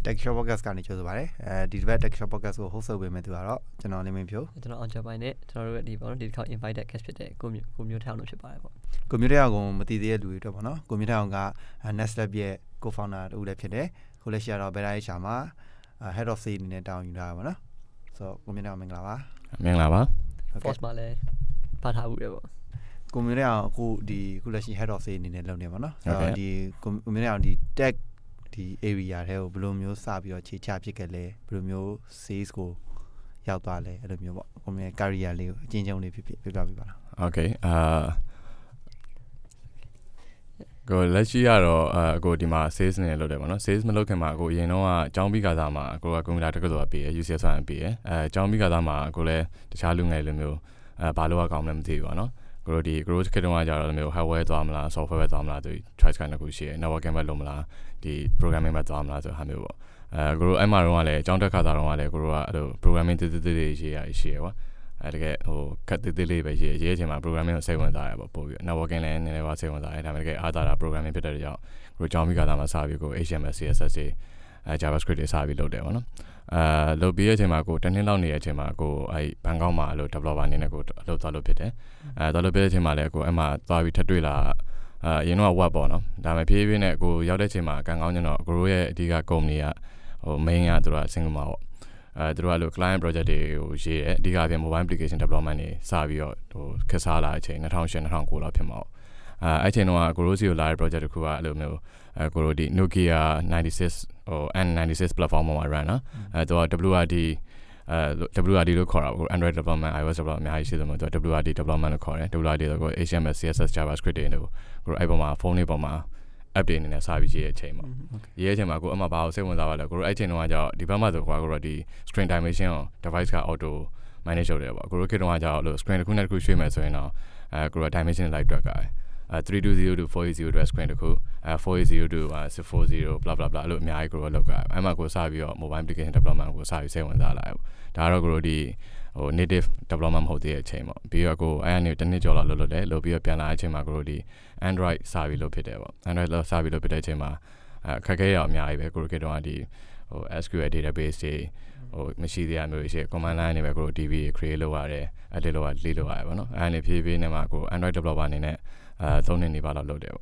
Tech shop podcast can choose about it. Did that tech shop podcast go host away to our channel name pure? It's not on job by it. Tomorrow the bond did call invite that cash today. Go town of Bible. Commuter go material do it up on. Commuter got a Nestle be co founder Uda Pede, Kuleshia Berai Shama, head of scene in a down you. So, commuter Manglava. Manglava. First Malay. But how will Commuter who the Kuleshi head of scene in a loan never. The commuter the tech. The area held Blumio Sabio Chichapicale, Blumio Cisco Yalpale, Lumio, Caria, Ginger only people. Okay, go Lechiaro, go Dima, says Nelodevano, says Melokamago, you know, John Bigadama, go a cumulative appear, UCS and Pierre, John Bigadama, Gole, the Chalung Elmo, Palua Comlem Tivano. The growth Kedamaja, Hawaii Domla, software Domla, the Triskana Gushi, Nawakama Lomla, the programming by Domla to Hamibo. Guru Amaruale, John Takadarone, Guru, programming to the Diligia, Shiva. I get who cut the delay by Jima, programming on 7 day, but Nawakan and never 7 day, and I get other programming better job. Guru John Mikadama Savigo, HMS, CSS, JavaScript is Savi Lodevano. Lo bia chema ko tanin law ne chema ko ai Bangkok ma lo developer နေ ko lo twa lo phit de twa lo phit chema le ko ai ma twa bi that twei la yin no web paw no da ma phie phie ne ko yaw de chema kan kaung chin no gro ye adika company ya ho main ya twa single ma paw twa lo client project de ho ye adika phin mobile application development ni sa bi ho khit sa la a chain 2008 2009 la phit ma paw ai chain no ko ro si ho la project de ko a lo myo ko ro di Nokia 96 or N96 platform on my runner. WRD look or Android development, iOS development, I see them with WRD development core, WRD logo, HTML, CSS, JavaScript, and Iboma, phone Iboma, updating in a Savage chamber. Yetema go about 7 hours ago, I chain one out, the Bamado already screen dimension, device car auto, manager level, Gurukin one out, screen couldn't go stream as well now, grow a dimension like drug guy. 320 to 480 to screen to 480 to 640 blah blah blah. Look, me I grow a look. I'm a go savvy or mobile application development go savvy 7 days live. Taro grow the native development how they change. Be a go. I need to need your lot of day. Lo be a piano. I change my grow the Android savvy lo pide. Android lo savvy lo pide change my. Kagaya me I be grow ke doan the SQL database the machine the me we command line me grow TV create lo are ade lo are lilo are. No, I need PV ne ma go Android development ne. Don't any bad load there.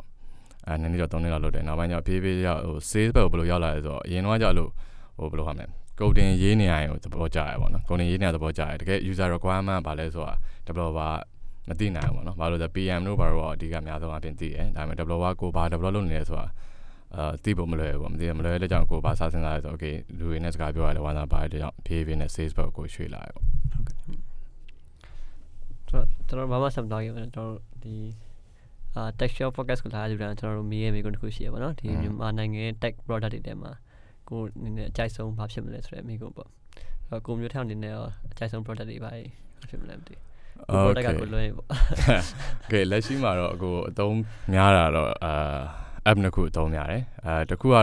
And then you don't load it. Now, when your PV says, but blue yellow is all in one yellow or blue hammer. Golden Yenia, the Bojai one, Golden Yenia, the Bojai, get user requirement, Palazzo, Tablova, Medina one, Valo the PM Nubar or Digamato and T. And I'm a Tablova go by the Loneliness or Tibo Mulevum, the Mulele Janko by Sassanize, okay, doing a Skype, I want to buy the PV and says, but go she live. Okay. So, Mama, some document or the texture focus ko la ju ran chanaw mi ye me ko tikku shi ba no di myanmar naingin tech product တွေ ma ကို ne အကြိုက် ဆုံး ဘာ ဖြစ် မ လဲ ဆို တဲ့ အမိ ကို ပေါ့ အဲ့ ကို မျိုး ထောင် နေ နဲ့ ရော အကြိုက် ဆုံး product တွေ ပါ ဖြစ် မ လဲ မ သိ product က ကို လွှဲ ပေါ့ Okay လက် ရှိ မှာ တော့ ကို အ သုံး များ တာ တော့ app နှစ် ခု အ သုံး များ တယ် တစ် ခု ကတော့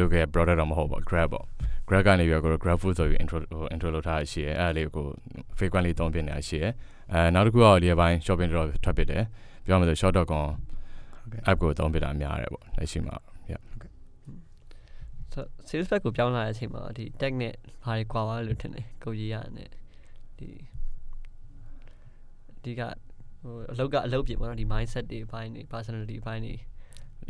local product တော့ မ ဟုတ် ပေါ့ Grab ပေါ့ Grab ကနေ ပြီး တော့ Grab Food ဆို ပြီး intro လုပ် ထား ရှိ တယ် အဲ့ လေး ကို frequently သုံး ပြ နေ ရှိ တယ် နောက် တစ် ခု ကတော့ ဒီ ပိုင်း shopping တော့ ထွက် ဖြစ် တယ် ပြော မှာ short.com app ကို တောင်း ပြ တာ များ တယ် ပေါ့ လက် ရှိ မှာ yeah okay so sales pack ကို ပြောင်း လာ တဲ့ အချိန် မှာ ဒီ tag နဲ့ ဘာ တွေ ကွာ သွား လို့ ထင် တယ် ကို ရေး ရ နဲ့ ဒီ က ဟို အ လုပ် က အ လုပ် ပြင် ပေါ့ နော် ဒီ mindset တွေ အ ပိုင်း တွေ personality အ ပိုင်း တွေ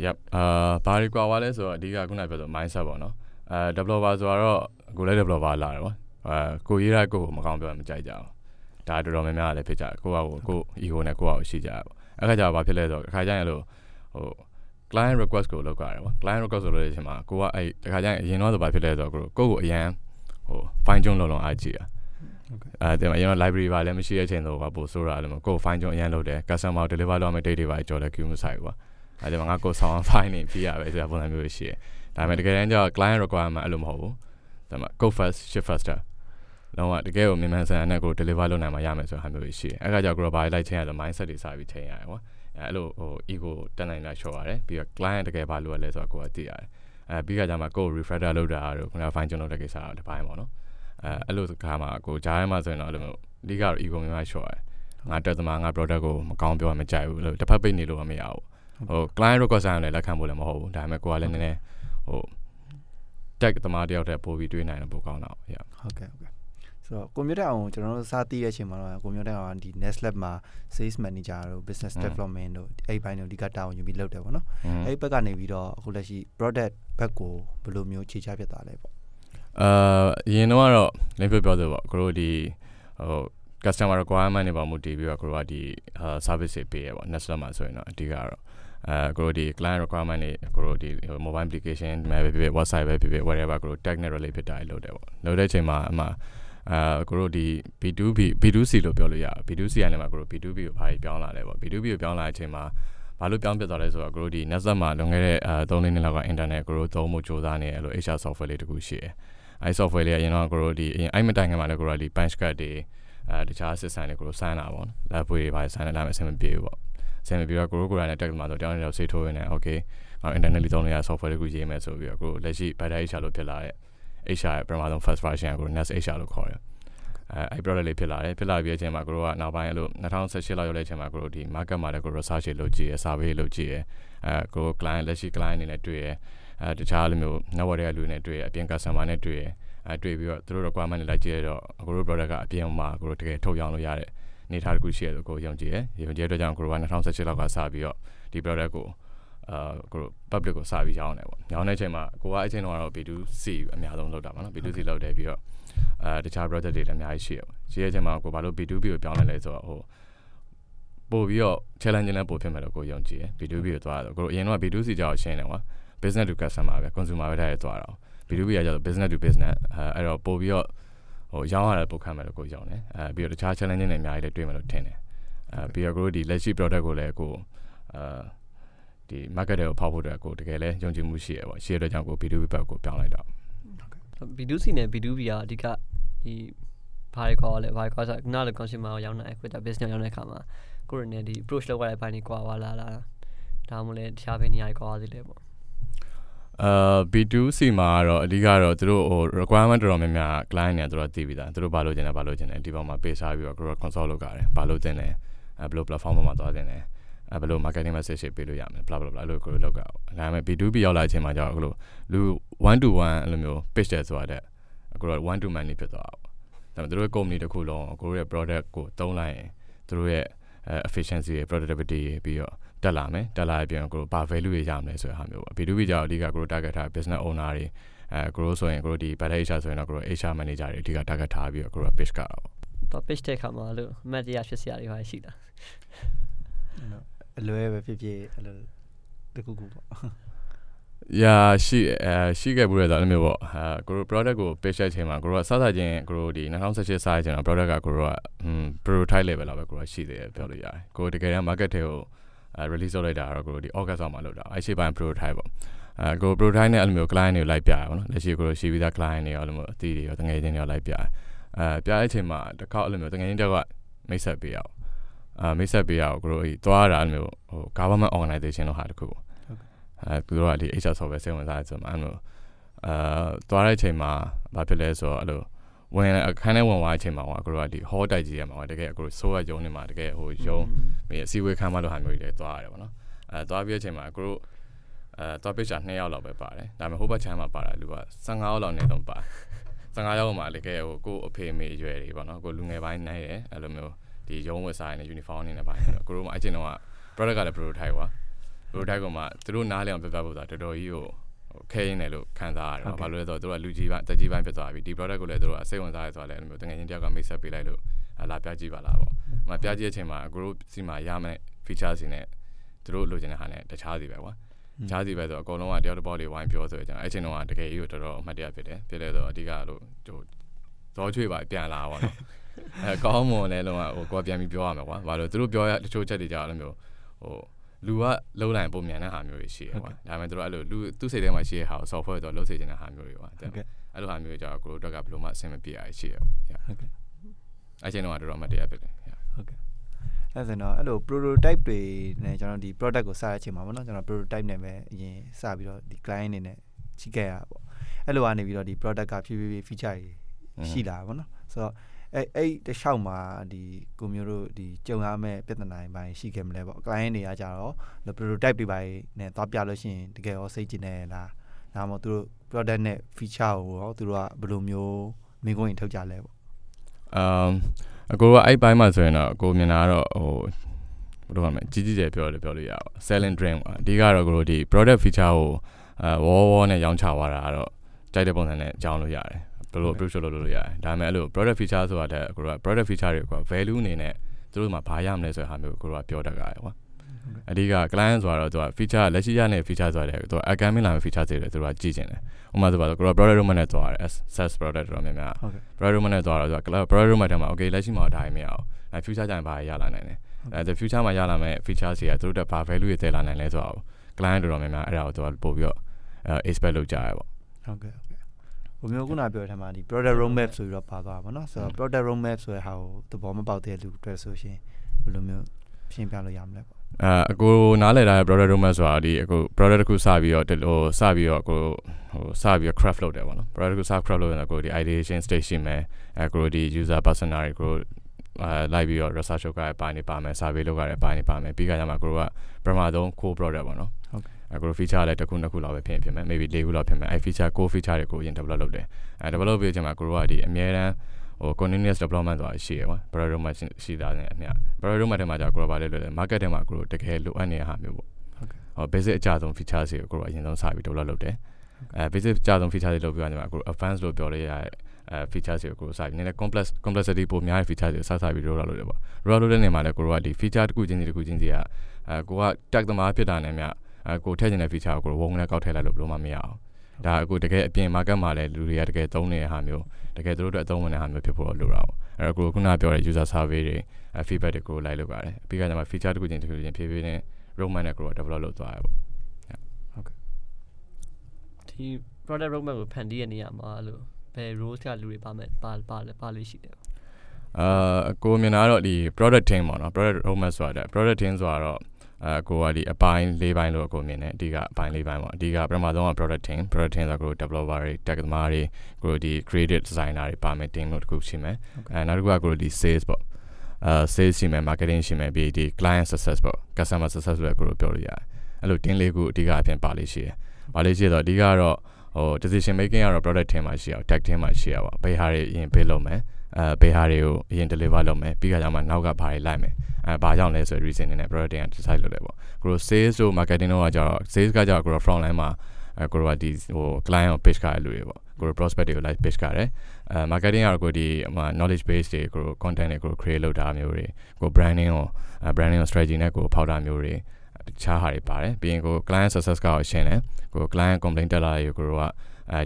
yep ဘာ တွေ ကွာ သွား လဲ ဆိုတော့ အဓိက ခု န ပြော ဆို mindset ပေါ့ နော် developer ဆို တော့ ကို လည်း developer လာ တယ် ပေါ့ ကို ရေး တာ ကို မ ကောင်း ပြော မ ကြိုက် ကြ ဘူး ဒါ တော်တော် များ များ လည်း ဖြစ် ကြ ကို က ကို ego နဲ့ ကို က ကို ရှိ ကြ ပေါ့ အခါကျ ဘာ ဖြစ် လဲ ဆို အခါကျ ရင် လို့ ဟို client request ကို လောက် ရတယ် ပေါ့ client request ဆို လို့ ရ ချင်း မှာ ကို က အဲ့ တခါကျ ရင် အရင် တော့ ဆို ဘာ ဖြစ် လဲ ဆို ကို ကို အရန် ဟို fine tune လုံး အား ကြည့် တာ okay အဲ့ အရင် တော့ library ပါ လည်း မရှိ တဲ့ အချိန် တော့ ပို ဆိုး တာ လည်း ကို ကို fine tune အရန် လုပ် တယ် customer ကို deliver လုပ် ရမယ့် date တွေ ပါ ကြော် လည်း queue မ ဆိုင် ဘူး ကွာ အဲ့ ဒီ မှာ ငါ ကို ဆောင် fine နေ ပြရ ပဲ ဆိုတာ ပုံစံ မျိုး ရှိ တယ် ဒါ ပေမဲ့ တကယ် တမ်း ကျ client requirement အဲ့ လို မ ဟုတ် ဘူး ဒါ ပေမဲ့ go first ship faster လုံး ဝ တကယ် ကို မြန် ဆန် နဲ့ ကို deliver လုပ် နိုင် မှာ ရ မယ် ဆိုတာ ဟာ မျိုး ရှိ တယ် အဲ့ ခါကျ ကို ဘာ လိုက် ချင်း ရ လဲ mindset တွေ စာ ပြီး ချင်း ရတယ် ကွာ အဲ့ လို ဟို ego တက် နိုင် တာ ရှော့ ရတယ် ပြီး တော့ client တကယ် ဘာ လို ရ လဲ ဆိုတာ ကို က သိ ရတယ် အဲ့ ပြီး ခါကျ မှာ ကို refresher လုပ် တာ တို့ ခုန fine tune လုပ် တဲ့ ကိစ္စ တာ တစ် ပိုင်း ပေါ့ နော် အဲ့ လို ခါ မှာ ကို ကြားထဲ မှာ ဆို ရင် တော့ အဲ့ လို မျိုး အဓိက တော့ ego များ ရှော့ ရတယ် ငါ တက်သမား ငါ product ကို မ ကောင်း ပြော မ ကြိုက် ဘူး လို့ တစ် ဖက် ပိတ် နေ လို့ မ ရ ဘူး ဟို client request ကို လည်း လက် ခံ ဖို့ လည်း မ ဟုတ် ဘူး ဒါ ပေမဲ့ ကို က လည်း နည်း နည်း ဟို tech သမားတယောက်တည်းပို့ပြီးတွေးနိုင်တယ်ပိုကောင်းတာပေါ့ဗျာဟုတ်ကဲ့ဟုတ်ကဲ့ဆိုတော့ကွန်ပျူတာအောင်ကျွန်တော်တို့စတီးတဲ့အချိန်မှာတော့ကွန်ပျူတာအောင်ဒီ Next Lab မှာ Sales Manager တို့ Business Development တို့အဲ့ပိုင်းတို့အဓိကတာဝန်ယူပြီးလုပ်တယ်ပေါ့နော်အဲ့ဘက်ကနေပြီးတော့အခုလက်ရှိ product ဘက်ကိုဘယ်လိုမျိုးခြေချပြတ်သွားလဲပေါ့ရင်တော့ကတော့ level ပြောဆိုပေါ့ကိုတို့ဒီဟို customer requirement တွေပေါ့မူတည်ပြီးတော့ကိုတို့ကဒီ service တွေပေးရပေါ့ Next Lab မှာဆိုရင်တော့အဓိကတော့ကိုတို့ဒီ client requirement တွေကိုတို့ဒီ mobile application မှာပဲဖြစ်ဖြစ် website ပဲဖြစ်ဖြစ် whatever ကိုတို့ technical related ဖြစ်တာတွေလုပ်တယ်ပေါ့လုပ်တဲ့အချိန်မှာအမှကိုတို့ဒီ B2B B2C လို့ပြောလို့ရ B2C အနေမှာကိုတို့ B2B ကိုဘာကြီးပြောင်းလာလဲပေါ့ B2B ကိုပြောင်းလာတဲ့အချိန်မှာဘာလို့ပြောင်းပြသွားလဲဆိုတော့ကိုတို့ဒီ Next မှာလွန်ခဲ့တဲ့3နှစ်လောက်က internet ကိုတို့သုံးဖို့ကြိုးစားနေတယ်လို့ HR software လေးတခုရှိတယ်အဲ့ software လေးကရင်တော့ကိုတို့ဒီအဲ့မတိုင်ခင်မှာလည်းကိုတို့ဒီ punch card တွေတခြား system တွေကိုတို့စမ်းတာပေါ့နော် lab တွေဘာစမ်းတာလည်းအဆင်မပြေဘူးပေါ့ဆင်ပြီးတော့ကိုရိုကိုရိုနဲ့တက်မှာဆိုတော့တောင်းနေတော့စေးထိုးရင်းနဲ့ okay ငါ internet လေးသုံးလို့ရ software လေးကိုရေးမယ်ဆိုပြီးတော့ကိုလက်ရှိ beta HR လို့ဖြစ်လာတဲ့ HR ရဲ့ပထမဆုံး first version ကို Next HR လို့ခေါ်ရအဲ့ product လေးဖြစ်လာပြီးတဲ့အချိန်မှာကိုရိုကနောက်ပိုင်းအဲ့လို2018လောက်ရောက်တဲ့အချိန်မှာကိုရိုဒီ market မှာလည်းကို research လုပ်ကြည့်ရ survey လုပ်ကြည့်ရကို client လက်ရှိ client တွေနဲ့တွေ့ရတခြားလိုမျိုး network တွေကလူတွေနဲ့တွေ့ရအပြင် customer နဲ့တွေ့ရတွေ့ပြီးတော့သူတို့ requirement တွေလိုက်ကြည့်ရတော့ကိုရို product ကအပြင်မှာကိုရိုတကယ်ထုတ်ရောင်းလို့ရတဲ့နေထားတစ်ခုရှိရဆိုကိုယုံကြည်ရယ်ယုံကြည်ရတဲ့အတွက်ကြောင့်ကိုရိုက2018လောက်ကစပြီးတော့ဒီ product ကိုကိုရို public ကိုစပြီးရောင်းတယ်ပေါ့ရောင်းတဲ့အချိန်မှာကိုကအချိန်တော့ B2C အများဆုံးလုပ်တာပါနော် B2C လုပ်တယ်ပြီးတော့တခြား project တွေလည်းအများကြီးရှိရပေါ့ရှိတဲ့အချိန်မှာကိုဘာလို့ B2B ကိုပြောင်းလဲလဲဆိုတော့ဟိုပို့ပြီးတော့ challenge နဲ့ပို့ဖြစ်မယ်လို့ကိုယုံကြည်ရယ် B2B ကိုသွားတော့ကိုရိုအရင်က B2C ကြောက်ရှင်းတယ်ကွာ business to customer ပဲ consumer ပဲထားရသွားတော့ B2B ကကြောက် business to business အဲ့တော့ပို့ပြီးတော့ဟိုရောင်းရတယ်ပုံခံမယ်လို့ကိုရောင်းတယ်ပြီးတော့တခြား challenge တွေအများကြီးလည်းတွေ့မယ်လို့ထင်တယ်ပြီးတော့ကိုတို့ဒီလက်ရှိ product ကိုလည်းကိုဒီ market တွေကိုဖောက်ဖို့အတွက်ကိုတကယ်လည်းယုံကြည်မှုရှိရပေါ့ရှိရတဲ့ကြောင့်ကို B2B ဘက်ကိုပြောင်းလိုက်တော့ B2C နဲ့ B2B ကအဓိကဒီဘာတွေခေါ်လဲဘာတွေခေါ်ဆိုခုနက consumer ကိုရောင်းတဲ့ equity business ရောင်းတဲ့ခါမှာကိုရင်းနဲ့ဒီ approach လောက်ရတဲ့ဘိုင်းတွေကွာပါလားဒါမှမဟုတ်လည်းတခြားဘယ်နေရာတွေကွာသေးလဲပေါ့B2C မှာတော့အဓိကတော့သူတို့ဟို requirement တော်တော်များများ client တွေကသူတို့သိပြီးသားသူတို့ဘာလို့ကျင်လဲဘာလို့ကျင်လဲဒီဘက်မှာ page စားပြီးတော့ Google console လောက်ကြတယ်ဘာလို့ကျင်လဲဘယ်လို platform မှာသွားကျင်လဲဘယ်လို marketing message တွေပေးလို့ရမလဲ blah blah blah လို့ Google လောက်ကဒါပေမဲ့ B2B ရောက်လာတဲ့အချိန်မှာကျတော့အခုလိုလူ 1 to 1 အဲ့လိုမျိုး page တယ်ဆိုတာတဲ့အခုတော့ 1 to many ဖြစ်သွားတာပေါ့ဒါပေမဲ့သူတို့ရဲ့ company တစ်ခုလုံးကိုကိုရဲ့ product ကိုသုံးလိုက်ရင်သူတို့ရဲ့ efficiency တွေ productivity တွေပြီးတော့တက်လာပြီးတော့ကိုဘာ value တွေရမလဲဆိုတဲ့ဟာမျိုးပေါ့ B2B ကြောင့်အဓိကကို target ထား business owner တွေကိုဆိုရင်ကိုဒီ beta HR ဆိုရင်တော့ကို HR manager တွေအဓိက target ထားပြီးတော့ကို pitch ကတော့ pitch တဲ့ခါမှာလို့အမှတ်တရဖြစ်စရာတွေဟာရှိတာအလွဲပဲဖြစ်ဖြစ်အဲ့လိုတကူပေါ့ယာရှိခဲ့ဘူးလေဆိုအဲ့လိုမျိုးပေါ့ကို product ကို pitch တဲ့ချိန်မှာကိုကစချင်းကိုဒီ2018စချင်းတော့ product ကကိုက prototype level လောက်ပဲကိုကရှိသေးတယ်ပြောလို့ရတယ်ကိုတကယ်တမ်း market တွေကိုrelease လုပ်လိုက်တာတော့ကိုတို့ဒီ August လောက်မှာလုပ်တာအဲ့ရှိပိုင်း prototype ပေါ့ကို prototype နဲ့အဲ့လိုမျိုး client တွေကိုလိုက်ပြရပါတော့လက်ရှိကိုတို့ရှိပြီးသား client တွေရောအဲ့လိုမျိုးအသီးတွေရောတငယ်ချင်းတွေရောလိုက်ပြပြတဲ့အချိန်မှာတစ်ခါအဲ့လိုမျိုးတငယ်ချင်းတွေကမိတ်ဆက်ပေးရအောင်မိတ်ဆက်ပေးရအောင်ကိုတို့ဒီသွားရတာအဲ့လိုမျိုးဟို government organization လို့ဟာတခုပေါ့သူတို့ကဒီ HR software စိတ်ဝင်စားတယ်ဆိုမှအဲ့လိုသွားတဲ့အချိန်မှာဘာဖြစ်လဲဆိုတော့အဲ့လိုဝင်အခန်းထဲဝင်သွားတဲ့အချိန်မှာကွာကိုတို့ကဒီ hall တိုက်ကြီးရမှာကွာတကယ်ကိုတို့ဆိုးရယုံနေမှာတကယ်ဟိုယုံပြီးအစည်းအဝေးခန်းမလို့ဟာမျိုးတွေသွားရတယ်ပေါ့နော်သွားပြီးတဲ့အချိန်မှာကိုတို့သွား pitch တာ2ယောက်လောက်ပဲပါတယ်ဒါပေမဲ့ဟိုဘက်ချမ်းမှာပါတာလူက15ယောက်လောက်နေတော့ပါ15ယောက်မှာလည်းကဲဟိုကိုအဖေမေအရွယ်တွေပေါ့နော်ကိုလူငယ်ပိုင်းနိုင်တယ်အဲ့လိုမျိုးဒီယုံဝတ်စားနေတဲ့ uniform နေနေပိုင်းဆိုတော့ကိုတို့မှာအချိန်တော့က product ကလည်း prototype ကွာ prototype ကမှသူတို့နားလည်အောင်ပြပြဖို့ဆိုတာတော်တော်ကြီးကိုခဲရင်းတယ်လို့ခံစားရတယ်။ဘာလို့လဲဆိုတော့သူကလူကြီးပိုင်းတက်ကြီးပိုင်းဖြစ်သွားပြီ။ဒီ product ကိုလည်းသူကစိတ်ဝင်စားရသွားတယ်အဲ့လိုမျိုးတကယ်ချင်းတယောက်ကမိတ်ဆက်ပေးလိုက်လို့လာပြကြည့်ပါလားပေါ့။အမပြကြည့်တဲ့အချိန်မှာကိုတို့စီမှာရမယ့် feature စီနဲ့သူတို့လိုချင်တဲ့ဟာနဲ့တခြားစီပဲကွာ။တခြားစီပဲဆိုတော့အကုန်လုံးကတယောက်တစ်ပေါက်လေးဝိုင်းပြောဆိုကြတယ်။အဲ့အချိန်တော့တကယ်ကြီးကိုတော်တော်အမှတ်တရဖြစ်တယ်။ဖြစ်လဲဆိုတော့အဓိကလို့ဟိုဇောချွေပါပြန်လာပါတော့။ကောင်းမွန်လဲလုံးဝဟိုကိုပြန်ပြီးပြောရမှာကွာ။ဘာလို့သူတို့ပြောရတချို့ချက်တွေကြအဲ့လိုမျိုးဟိုလူကလုံးလိုက်ပုံမြန်တဲ့ဟာမျိုးတွေရှိရပါဒါပေမဲ့တို့အဲ့လိုလူသူ့စိတ်ထဲမှာရှိတဲ့ဟာကို software တော့လုံးစေချင်တဲ့ဟာမျိုးတွေပါတဲ့အဲ့လိုဟာမျိုးကြောင့်ကိုတို့အတွက်ကဘယ်လိုမှအဆင်မပြေရရှိရဟုတ်ကဲ့အချင်းတော့တော်မှတရားဖြစ်တယ်ဟုတ်ကဲ့အဲ့ဒါတော့အဲ့လို prototype တွေနဲ့ကျွန်တော်ဒီ product ကိုစရချင်ပါဘောနော်ကျွန်တော် prototype နဲ့ပဲအရင်စပြီးတော့ဒီ client နေနဲ့ချိခဲ့ရပေါ့အဲ့လိုကနေပြီးတော့ဒီ product ကဖြည်းဖြည်း feature တွေရှိလာပါဘောနော်ဆိုတော့အဲ့တခြားမှာဒီကိုမျိုးတို့ဒီကြုံရမယ့်ပြဿနာတွေပိုင်းရှိခဲ့မလဲပေါ့ client တွေကကြတော့ prototype တွေပိုင်းနဲ့သွားပြလို့ရှိရင်တကယ်ရောစိတ်ကျင်နေလားဒါမှမဟုတ်သူတို့ product နဲ့ feature ကိုရောသူတို့ကဘယ်လိုမျိုးမိကုန်းရင်ထုတ်ကြလဲပေါ့အကိုကအဲ့ပိုင်းမှာဆိုရင်တော့အကိုမြင်တာကတော့ဟိုဘယ်လိုမှမကြီးကြီးကျယ်ပြောလို့ရအောင် selling dream အဓိကတော့ကိုတို့ဒီ product feature ကိုဝေါ်နဲ့ရောင်းချသွားတာကတော့ကြိုက်တဲ့ပုံစံနဲ့ကြောင်းလို့ရတယ်ဘယ်လို approach လုပ်လို့ရတယ်ဒါပေမဲ့အဲ့လို product feature ဆိုတာတဲ့ကိုတို့က product feature တွေက value အနေနဲ့သူတို့မှာဘာရမလဲဆိုတာဟာမျိုးကိုတို့ကပြောတတ်ကြတယ်ကွာအဓိက client ဆိုတော့သူက feature လက်ရှိရတဲ့ feature ဆိုတဲ့သူကအကမ်းမင်းလာမယ့် feature တွေသူကကြည့်ချင်တယ်။ဥပမာဆိုပါတော့ကိုယ်က product roadmap နဲ့သွားရတယ် SaaS product တော်များများ product roadmap နဲ့သွားတော့သူက product roadmap ထဲမှာ okay လက်ရှိမှာဒါမှမရအောင်။ future ကြရင်ဘာရလာနိုင်လဲ။ the future မှာရလာမယ့် feature တွေကသူတို့ကဘာ value တွေသယ်လာနိုင်လဲဆိုတော့ client တော်များများအဲ့ဒါကိုသူကပို့ပြီးတော့ expect လုပ်ကြရပေါ့။ Okay. ဟိုမျိုးခုနပြောတဲ့ထဲမှာဒီ product roadmap ဆိုပြီးတော့ပါသွားပါတော့။ဆိုတော့ product roadmap ဆိုတဲ့ဟာကိုသဘောမပေါက်တဲ့လူတွေဆိုရှင်ဘယ်လိုမျိုးရှင်းပြလို့ရမလဲပေါ့အကိုနားလည်တာ product roadmap ဆိုတာဒီအကို product တစ်ခုစပြီးတော့ဟိုစပြီးတော့ craft လုပ်တယ်ပေါ့နော် product တစ်ခုစ craft လုပ်ရင်အကိုဒီ ideation stage ရှိမယ်အကိုဒီ user persona တွေကိုလိုက်ပြီးတော့ research လုပ်ကြရပိုင်းနေပါမယ် survey လုပ်ကြရပိုင်းနေပါမယ်ပြီးခါကျမှအကိုကပထမဆုံး core product ပေါ့နော်ဟုတ်ကဲ့အကို feature လည်းတစ်ခုနှစ်ခုလောက်ပဲဖြစ်မယ် maybe ၄ခုလောက်ဖြစ်မယ်အဲ့ feature core feature တွေကိုအရင် develop လုပ်တယ်develop ပြီးအချိန်မှာအကိုကဒီအများရန်ဟို continuous development ဆိုတာရှိရယ်ကွာ product roadmap ရှိတာနဲ့အမျှ product roadmap ထဲမှာကြာကိုယ်ကဘာလဲလို့လဲ market ထဲမှာကိုယ်တကယ်လိုအပ်နေတာမျိုးပေါ့ဟုတ်ကဲ့ဟော basic အကြဆုံး features တွေကိုကိုယ်ကအရင်ဆုံးစပြီး develop လုပ်တယ်အဲ basic အကြဆုံး features တွေလုပ်ပြီးတော့ကိုယ် advanced လို့ပြောလို့ရတဲ့features တွေကိုကိုယ်စပြီးနည်းနည်း complexity ပိုများတဲ့ features တွေစပြီး develop လုပ်တယ်ပေါ့ develop လုပ်တဲ့နေမှာလဲကိုယ်ကဒီ feature တစ်ခုချင်းစီကကိုယ်က tag သမားဖြစ်တာနဲ့အမျှကိုယ်ထည့်ခြင်းတဲ့ feature ကိုကိုယ်ဝုန်းနဲ့ကောက်ထည့်လိုက်လို့ဘယ်လိုမှမရအောင်ဒါအကိုတကယ်အပြင် market မှာလဲလူတွေကတကယ်သုံးနေတဲ့ဟာမျိုးတကယ်သူတို့အတွက်အသုံးဝင်တဲ့ဟာမျိုးဖြစ်ဖို့လိုတာပေါ့အဲ့တော့ကိုခုနပြောတဲ့ user survey တွေ feedback တွေကိုလိုက်လုပ်ရတယ်ပြီးခါကျမှ feature တစ်ခုချင်းဖြည်းနဲ့ roadmap နဲ့ကို develop လုပ်သွားရပေါ့ဟုတ်ကဲ့ဒီ product roadmap ကိုဖန်တီးရနေရမှာလို့ဘယ် roles ကလူတွေပါလို့ရှိတယ်အကိုမြင်တာကတော့ဒီ product team ပေါ့နော် product roadmap ဆိုတာ product team ဆိုတာတော့အကိုကဒီအပိုင်း၄ပိုင်းလို့အကိုမြင်တယ်အဓိကအပိုင်း၄ပိုင်းပေါ့အဓိကပထမဆုံးက product team ဆိုတော့ developer တွေ tech သမားတွေကိုဒီ creative designer တွေပါမယ် team လို့တစ်ခုရှိမယ်အဲနောက်တစ်ခုကကိုဒီ sales ပေါ့sales ရှိမယ် marketing ရှိမယ်ပြီးဒီ client success ပေါ့ customer success လို့အကိုပြောလို့ရတယ်အဲ့လို team လေးခုအဓိကအပြင်ပါလိရှိတယ်ဆိုတော့အဓိကတော့ဟို decision making ကတော့ product team မှာရှိအောင် tech team မှာရှိအောင်ပေါ့ဘယ်ဟာတွေအရင်buildလုပ်မယ်ဘေးဟာတွေကိုအရင် deliver လုပ်မယ်ပြီးခါကျမှနောက်ကဘာတွေလိုက်မယ်ဘာကြောင့်လဲဆိုတဲ့ reason နဲ့ product တွေက decide လုပ်တယ်ပေါ့ကိုတို့ sales တို့ marketing တို့ကကြတော့ sales ကကြတော့ကိုတို့ front line မှာကိုတို့ကဒီဟို client ကို pitch ခါရလို့ရပေါ့ကိုတို့ prospect တွေကို live pitch ခါတယ်marketing ကတော့ကိုဒီမှာ knowledge base တွေကိုတို့ content တွေကို create လုပ်တာမျိုးတွေကို branding ကို strategy နဲ့ကိုဖောက်တာမျိုးတွေတခြားဟာတွေပါတယ်ပြီးရင်ကို client success ကိုရှင်းတယ်ကို client complaint တက်လာရေကိုတို့ကဒ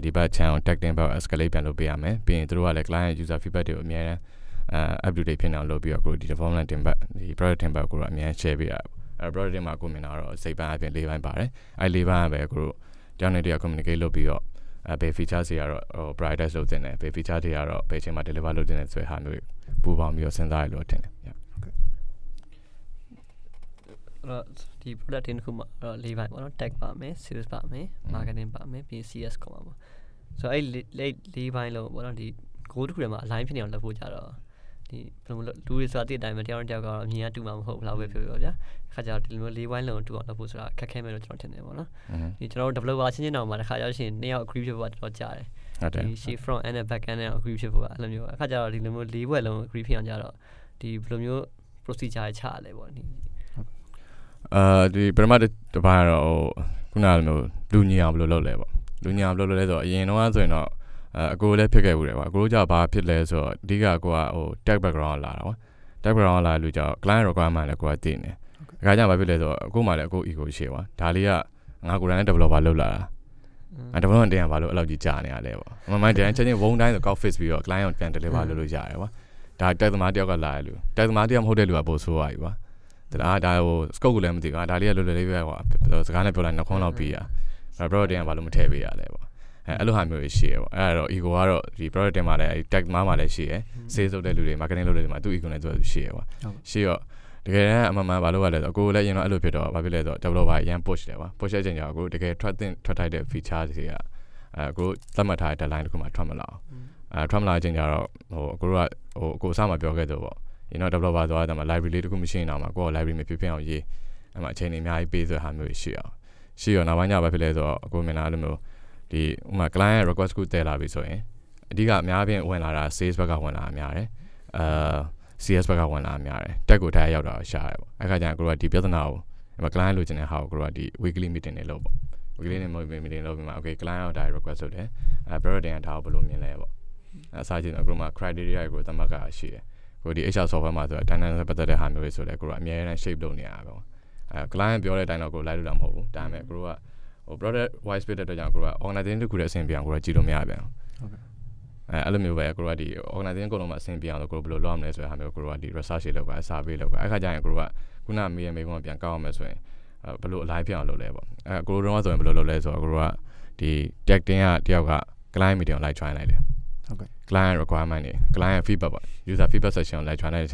ီဘက် channel tacting ဘက် escalate ပြန်လုပ်ပေးရမယ်ပြီးရင်တို့ကလည်း client user feedback တွေကိုအများအားup to date ဖြစ်အောင်လုပ်ပြီးတော့ကိုဒီ development team ဘက်ဒီ product team ဘက်ကိုအများအား share ပေးရအဲ product team မှာကိုမြင်တာတော့စိတ်ပိုင်းအပြင်၄ပိုင်းပါတယ်အဲ၄ပိုင်းကပဲကိုတို့တောင်းနေတရား communicate လုပ်ပြီးတော့ဘယ် feature တွေကတော့ prioritize လုပ်တင်တယ်ဘယ် feature တွေကတော့ဘယ်အချိန်မှာ deliver လုပ်တင်တယ်ဆိုတဲ့ဟာမျိုးပူပေါင်းပြီးတော့စဉ်းစားရလို့တင်တယ်ဒီ product တစ်ခုမှာတော့၄ပိုင်းပေါ့နော် tech ပါမယ် sales ပါမယ် marketing ပါမယ်ပြီး CS ကိုမှာပေါ့ဆိုတော့အဲ့၄ပိုင်းလုံးပေါ့နော်ဒီ goal တစ်ခုထဲမှာ align ဖြစ်နေအောင်လုပ်ဖို့ကြတော့ဒီဘယ်လိုလဲလူတွေဆိုတာတိအတိုင်းပဲတယောက်ကတော့အမြင်ကတူမှာမဟုတ်ဘူးလောက်ပဲပြောပြောဗျာအခါကျတော့ဒီလို၄ပိုင်းလုံးတူအောင်လုပ်ဖို့ဆိုတာခက်ခဲမယ်လို့ကျွန်တော်ထင်တယ်ပေါ့နော်ဒီကျွန်တော် developer ချင်းတောင်မှာတစ်ခါကျတော့ရှင်နှစ်ယောက် agree ဖြစ်ဖို့ကတော့ကြားတယ်ဟုတ်တယ်ဒီ she front end နဲ့ back end နဲ့ agree ဖြစ်ဖို့ကအဲ့လိုမျိုးအခါကျတော့ဒီလိုမျိုး၄ဘက်လုံး agree ဖြစ်အောင်ကြတော့ဒီဘယ်လိုမျိုး procedure ချရလဲပေါ့ဒီဒီပထမတစ်ပိုင်းကတော့ခုနကလိုလူညင်အောင်ဘယ်လိုလုပ်လဲပေါ့လူညင်အောင်ဘယ်လိုလုပ်လဲဆိုတော့အရင်တော့ဆိုရင်တော့အကိုလည်းဖြစ်ခဲ့ဘူးတယ်ကွာအကိုတို့ကြောင့်ဘာဖြစ်လဲဆိုတော့အဓိကကိုကဟို tech background လာတာကွာ tech background လာလို့ကြောင့် client requirement လည်းကိုကသိနေအခါကျဘာဖြစ်လဲဆိုတော့အကိုမှလည်းအကို ego ရှိကွာဒါလေးကငါကိုယ်တိုင် developer လုပ်လာတာအဲ့ development တင်ရဘာလို့အဲ့လောက်ကြီးကြာနေရလဲပေါ့မမိုင်းတိုင်းချင်းဝုန်းတိုင်းဆို office ပြီးတော့ client ကိုပြန် deliver လုပ်လို့ရတယ်ကွာဒါ tech သမားတယောက်ကလာရလို့ tech သမားတယောက်မဟုတ်တဲ့လူကပိုဆိုးသွားပြီကွာဒါဟို scope ကိုလည်းမသိဘူးဒါလေးကလွယ်လွယ်လေးပဲကွာစကားနဲ့ပြောလိုက်နှခွန်းလောက်ပြီးရ product တင်ကဘာလို့မထည့်ပေးရလဲပေါ့အဲ့လိုဟာမျိုးရှိရပေါ့အဲ့ဒါတော့ ego ကတော့ဒီ product တင်မှာလည်း tag မှာလည်းရှိရ sales လုပ်တဲ့လူတွေ marketing လုပ်တဲ့လူတွေမှာသူ ego နဲ့သူရှိရကွာရှိတော့တကယ်တမ်းအမှန်မှန်ဘာလို့ရလဲဆိုတော့ကိုယ်လည်းရင်တော့အဲ့လိုဖြစ်တော့ဘာဖြစ်လဲဆိုတော့ developer အရင် push တယ်ကွာ push တဲ့အချိန်ကျတော့ကိုယ်တကယ်ထွက်ထိုက်တဲ့ feature တွေကကိုယ်သတ်မှတ်ထားတဲ့ deadline တစ်ခုမှထွက်မလာအောင်ထွက်မလာချိန်ကျတော့ဟိုကိုတို့ကဟိုကိုယ်အစမှပြောခဲ့တော့ပေါ့you know developer ဆိုတာဒါမှ library လေးတခုမရှိရင်တော့မှကိုယ့် library မဖြစ်ဖြစ်အောင်ရေးအဲ့မှာအချိန်တွေအများကြီးပေးဆိုတာမျိုးရှိအောင်နောက်ပိုင်းကျဘာဖြစ်လဲဆိုတော့အကိုမြင်တာအဲ့လိုမျိုးဒီ the client request could tell Abisoe. Diga Mabian when I says Baga when I'm yare, CS Baga when I'm yare. Tago Tayada Shire. I can't grow at the better now. My client looking at how grow at the weekly meeting a lobo. Weekly meeting of my okay client I request of there. I buried and how below me level. As I didn't grow my criteria, I grew the Maga share. Go the HR software mother, Tanana better than Hammer, so they grew up mere and shaped only. A client beyond I know go light them whole. Damn it, grew up. Or brother, why spit at the young grower? On I didn't could send beyond Giro Miabel. I love me by a gradi. On I didn't go on my same beyond the global alumnus where Hammer Gradi, Rasashi Loga, Savi Loga, Akaja and Grua, Kuna, me and me won't be uncommon way. Below life on low level. A grow rather and below less or grow the deck dinner, Tioga, climb medium like China. Okay. Client requirement, client feedback, user feedback session like China.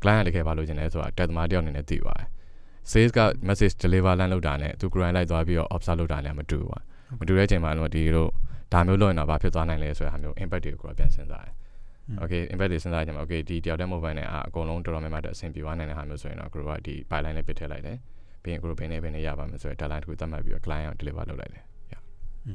Client the capabilities or dead mardion in a DY. Says got message deliver land low down it to grind like the view of Salo down and do one. But the regime, I know the hero, Tamulo and Abapit on an laser and impeded crop and send I. Okay, impeded send item, okay, the demo when I go long to remember that same one and a hammer so in a crew at the byline epithet like that. Being group in a yavam, so a talent with them might be a client deliver low like that. Yeah.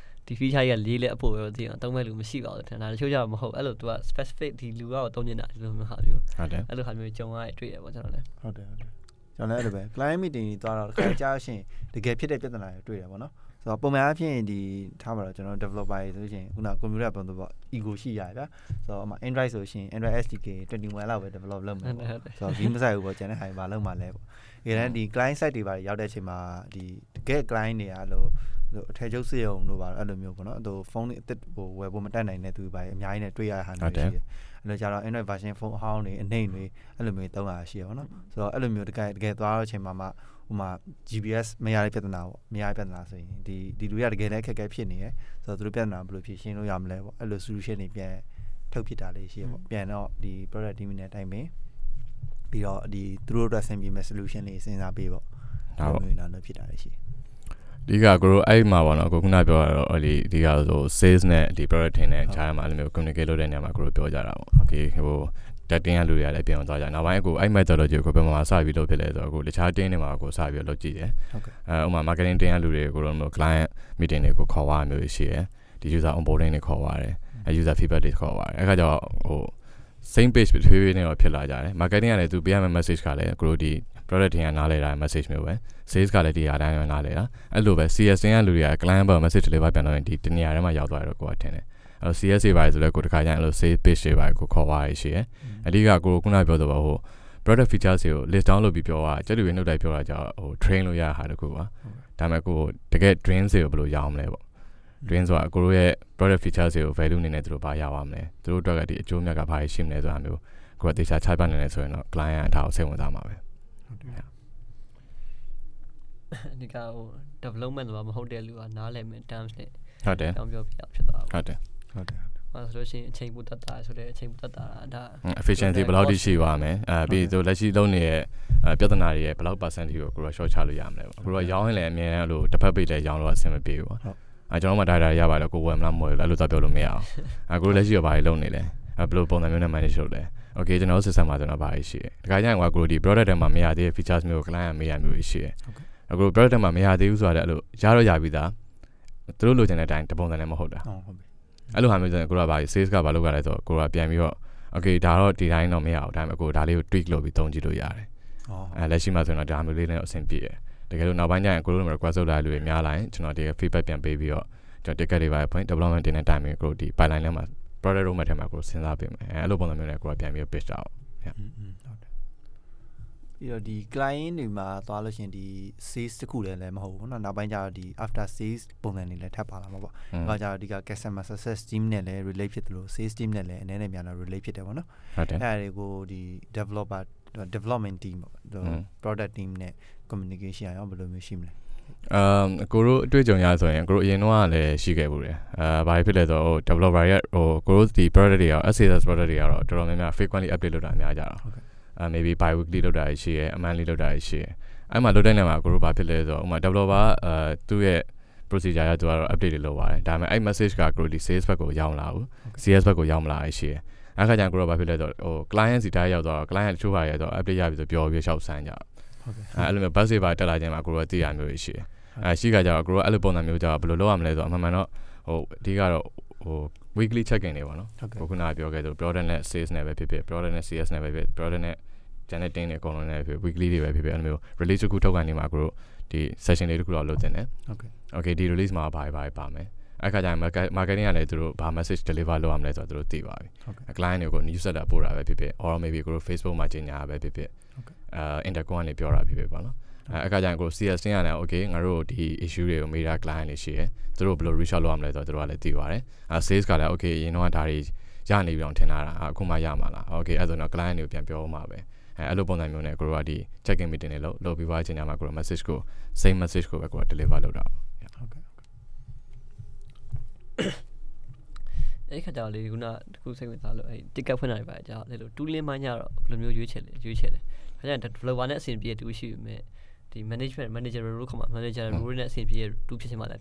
the fish I lily up over the don't well to see out and I'll show you a whole lot to us specifically out on your night. I don't have me John. I treat it was on it. Climb meeting the get pitted and I do it. So, Pomapian, the Tamara General developed by Ocean, who not come up on the Ego Shia. So, my Android Ocean, Android SDK, training well out with development. So, inside watch and high value my level. And the client side by Yadashima, the gay client, the Alo, the Tajosio, Nova, Alumono, the phone that were woman and to buy Mian 300. The Jara and Vasin for Honey and Namely, Alumate Dona Shiona. So Alumate guide get to our Chemama, Uma GBS, may I pet now, may I pet nothing. The real get a caption so the Pena Blue Pishino Yam level, a solution if you topitalish, piano, the product imminent I may. The true assembly solution is in our people. Now, Pitalishi. Diga grow I mawana kokuna byo oli diga so sales ne di product in ne cha ma le communicate လုပ်တဲ့ 냐 မှာ grow ပြောကြတာ okay ဟို testing ရလူတွေလည်းပြန်အောင်သွားကြနောက်ပိုင်းကိုအဲ့ methodology ကိုဘယ်မှာစပြီးလုပ်ဖြစ်လဲဆိုတော့ကိုတခြား team တွေမှာကိုစပြီးလုပ်ကြည့်တယ်ဟုတ်ကဲ့ဥပမာ marketing team ရလူတွေကိုတော့ client meeting တွေကိုခေါ်ပါမျိုးရှိရယ်ဒီ user onboarding တွေခေါ်ပါတယ်အဲ user feedback တွေခေါ်ပါတယ်အဲ့ခါကျတော့ဟို same page တွေဖြည်းဖြည်းနဲ့တော့ဖြစ်လာကြတယ် marketing ကလည်းသူပေးရမယ့် message ကလည်း grow ဒီ product တင်ရနားလဲတာ message မျိုးပဲ sales ကလည်းဒီအတိုင်းရနားလဲတာအဲ့လိုပဲ CS တင်ရလူတွေက client ဘာ message deliver ပြန်တော့ဒီတနေရာထဲမှာရောက်သွားရတော့ကိုကထင်တယ်အဲ့လို CS တွေပါဆိုလဲကိုတခါကျရင်အဲ့လို sales page တွေပါကိုခေါ်ပါရရှိရယ်အဓိကကိုခုနပြောသဘောဟို product features တွေကို list down လုပ်ပြီးပြောတာကျလူတွေနှုတ်တိုက်ပြောတာကြောင့်ဟို train လို့ရတာတကူပါဒါပေမဲ့ကိုတကယ် dream တွေကိုဘယ်လိုရအောင်လဲပေါ့ dream ဆိုတာကိုရဲ့ product features တွေကို value အနေနဲ့သူတို့ဘာရအောင်လဲသူတို့အတွက်ကဒီအကျိုးမြတ်ကဘာရှိမလဲဆိုတာမျိုးကိုကတေချာချပြနေလဲဆိုရင်တော့ client အထောက်အစိမ့်ဝင်သွားမှာပဲYeah. Nikao development of a hotel you are now lemon times it. How dare you be up to the hotel? As Lucy and Chamber Tata, so they chamber Tata. Efficiency below the Shiwame, be the Lessie Lonely, Piotanaria, Palo Passant, you grow a short Charlie Yamle, grow a young and me, the puppy that young was semi beer. I don't know what I have about a good woman, I look up your meow. I grew as you by lonely. I blew upon the moon and my shoulder. Okay, then also some other by she. Gayan were groody, brother than Mamma, they features milk, lamb, me and me she. A good brother than Mamma, they use Jaro Yavida. Through looking at time upon the name holder. I don't have to grow by Siska Balugato, grow up Yamio. Okay, Daro, did I know me out time ago, Dalio, Twiglo with Don Gido Yare. And let she must not damn the St. Pierre. The Galuna Banya and Colum request of Dalu in Yaline to not take a feedback and baby or to take a divide point, development in a time in Grody, by Lama. Brother room at him, I could send up him. I love on the mirror, grab him, you pitched out. Yeah. You know, the client in my toilet and the seized cool and lemon hole, and I bind out the after seized bone and let up Alamo. Gaja, the Casama success team Nelle related to seized team Nelle and enemy and related to one. I go the developer, development team, the product team, communication, I am below machine. Guru do you know that Guru Yenwa le Shigabure? By Pilato, developer or Guru the Brother or Assistant Brother, Dromina frequently updated on the Aja. Maybe by weekly do die she, a manly do die she. I'm a Lodanama Guru by Pilato, my developer, do a procedure to our updated lower. Diamond, I message car Guru says Paco Yamla, CS Paco Yamla, she. I can't grow by Pilato or clients the Taya or client to hire or update the Pure Wish of Sanja. I love a passive by Telajama Guru the Ambushi. I see that I grow up on a mutual below. I'm later on Mamano or Digaro or weekly check anyone. Coconut, you get a broadenet, says never pipit, broadenet, says never bit, broadenet, Janetin, a colonel, weekly live people and will release a good talk and macro. The session later could all look in it. Okay, the release my by Pame. I got marketing and through by message deliver low. I'm later through TV. A client you can use that poor pipit or maybe grow Facebook Martina by pipit. Intercoin pure pipit. I can't go see a senior, okay, and I wrote the issue of media client is here. Through Blue Richard Lomlet or the reality, I say, okay, you know what I reach. Johnny Yontenara, Kumayamala, okay, I don't know, client you can be all my way. I look on the moon and grow a D, checking meeting a low, low be watching Yamagro, Masisco, same Masisco, I got to live a load up. Okay. Ekadali, you not go say with Allo, take up when I buy a little Tule Manyar, Blue Uchel. I don't flow one as in be a two issue, mate. The management manager will come up, manager will not see here to piss him up.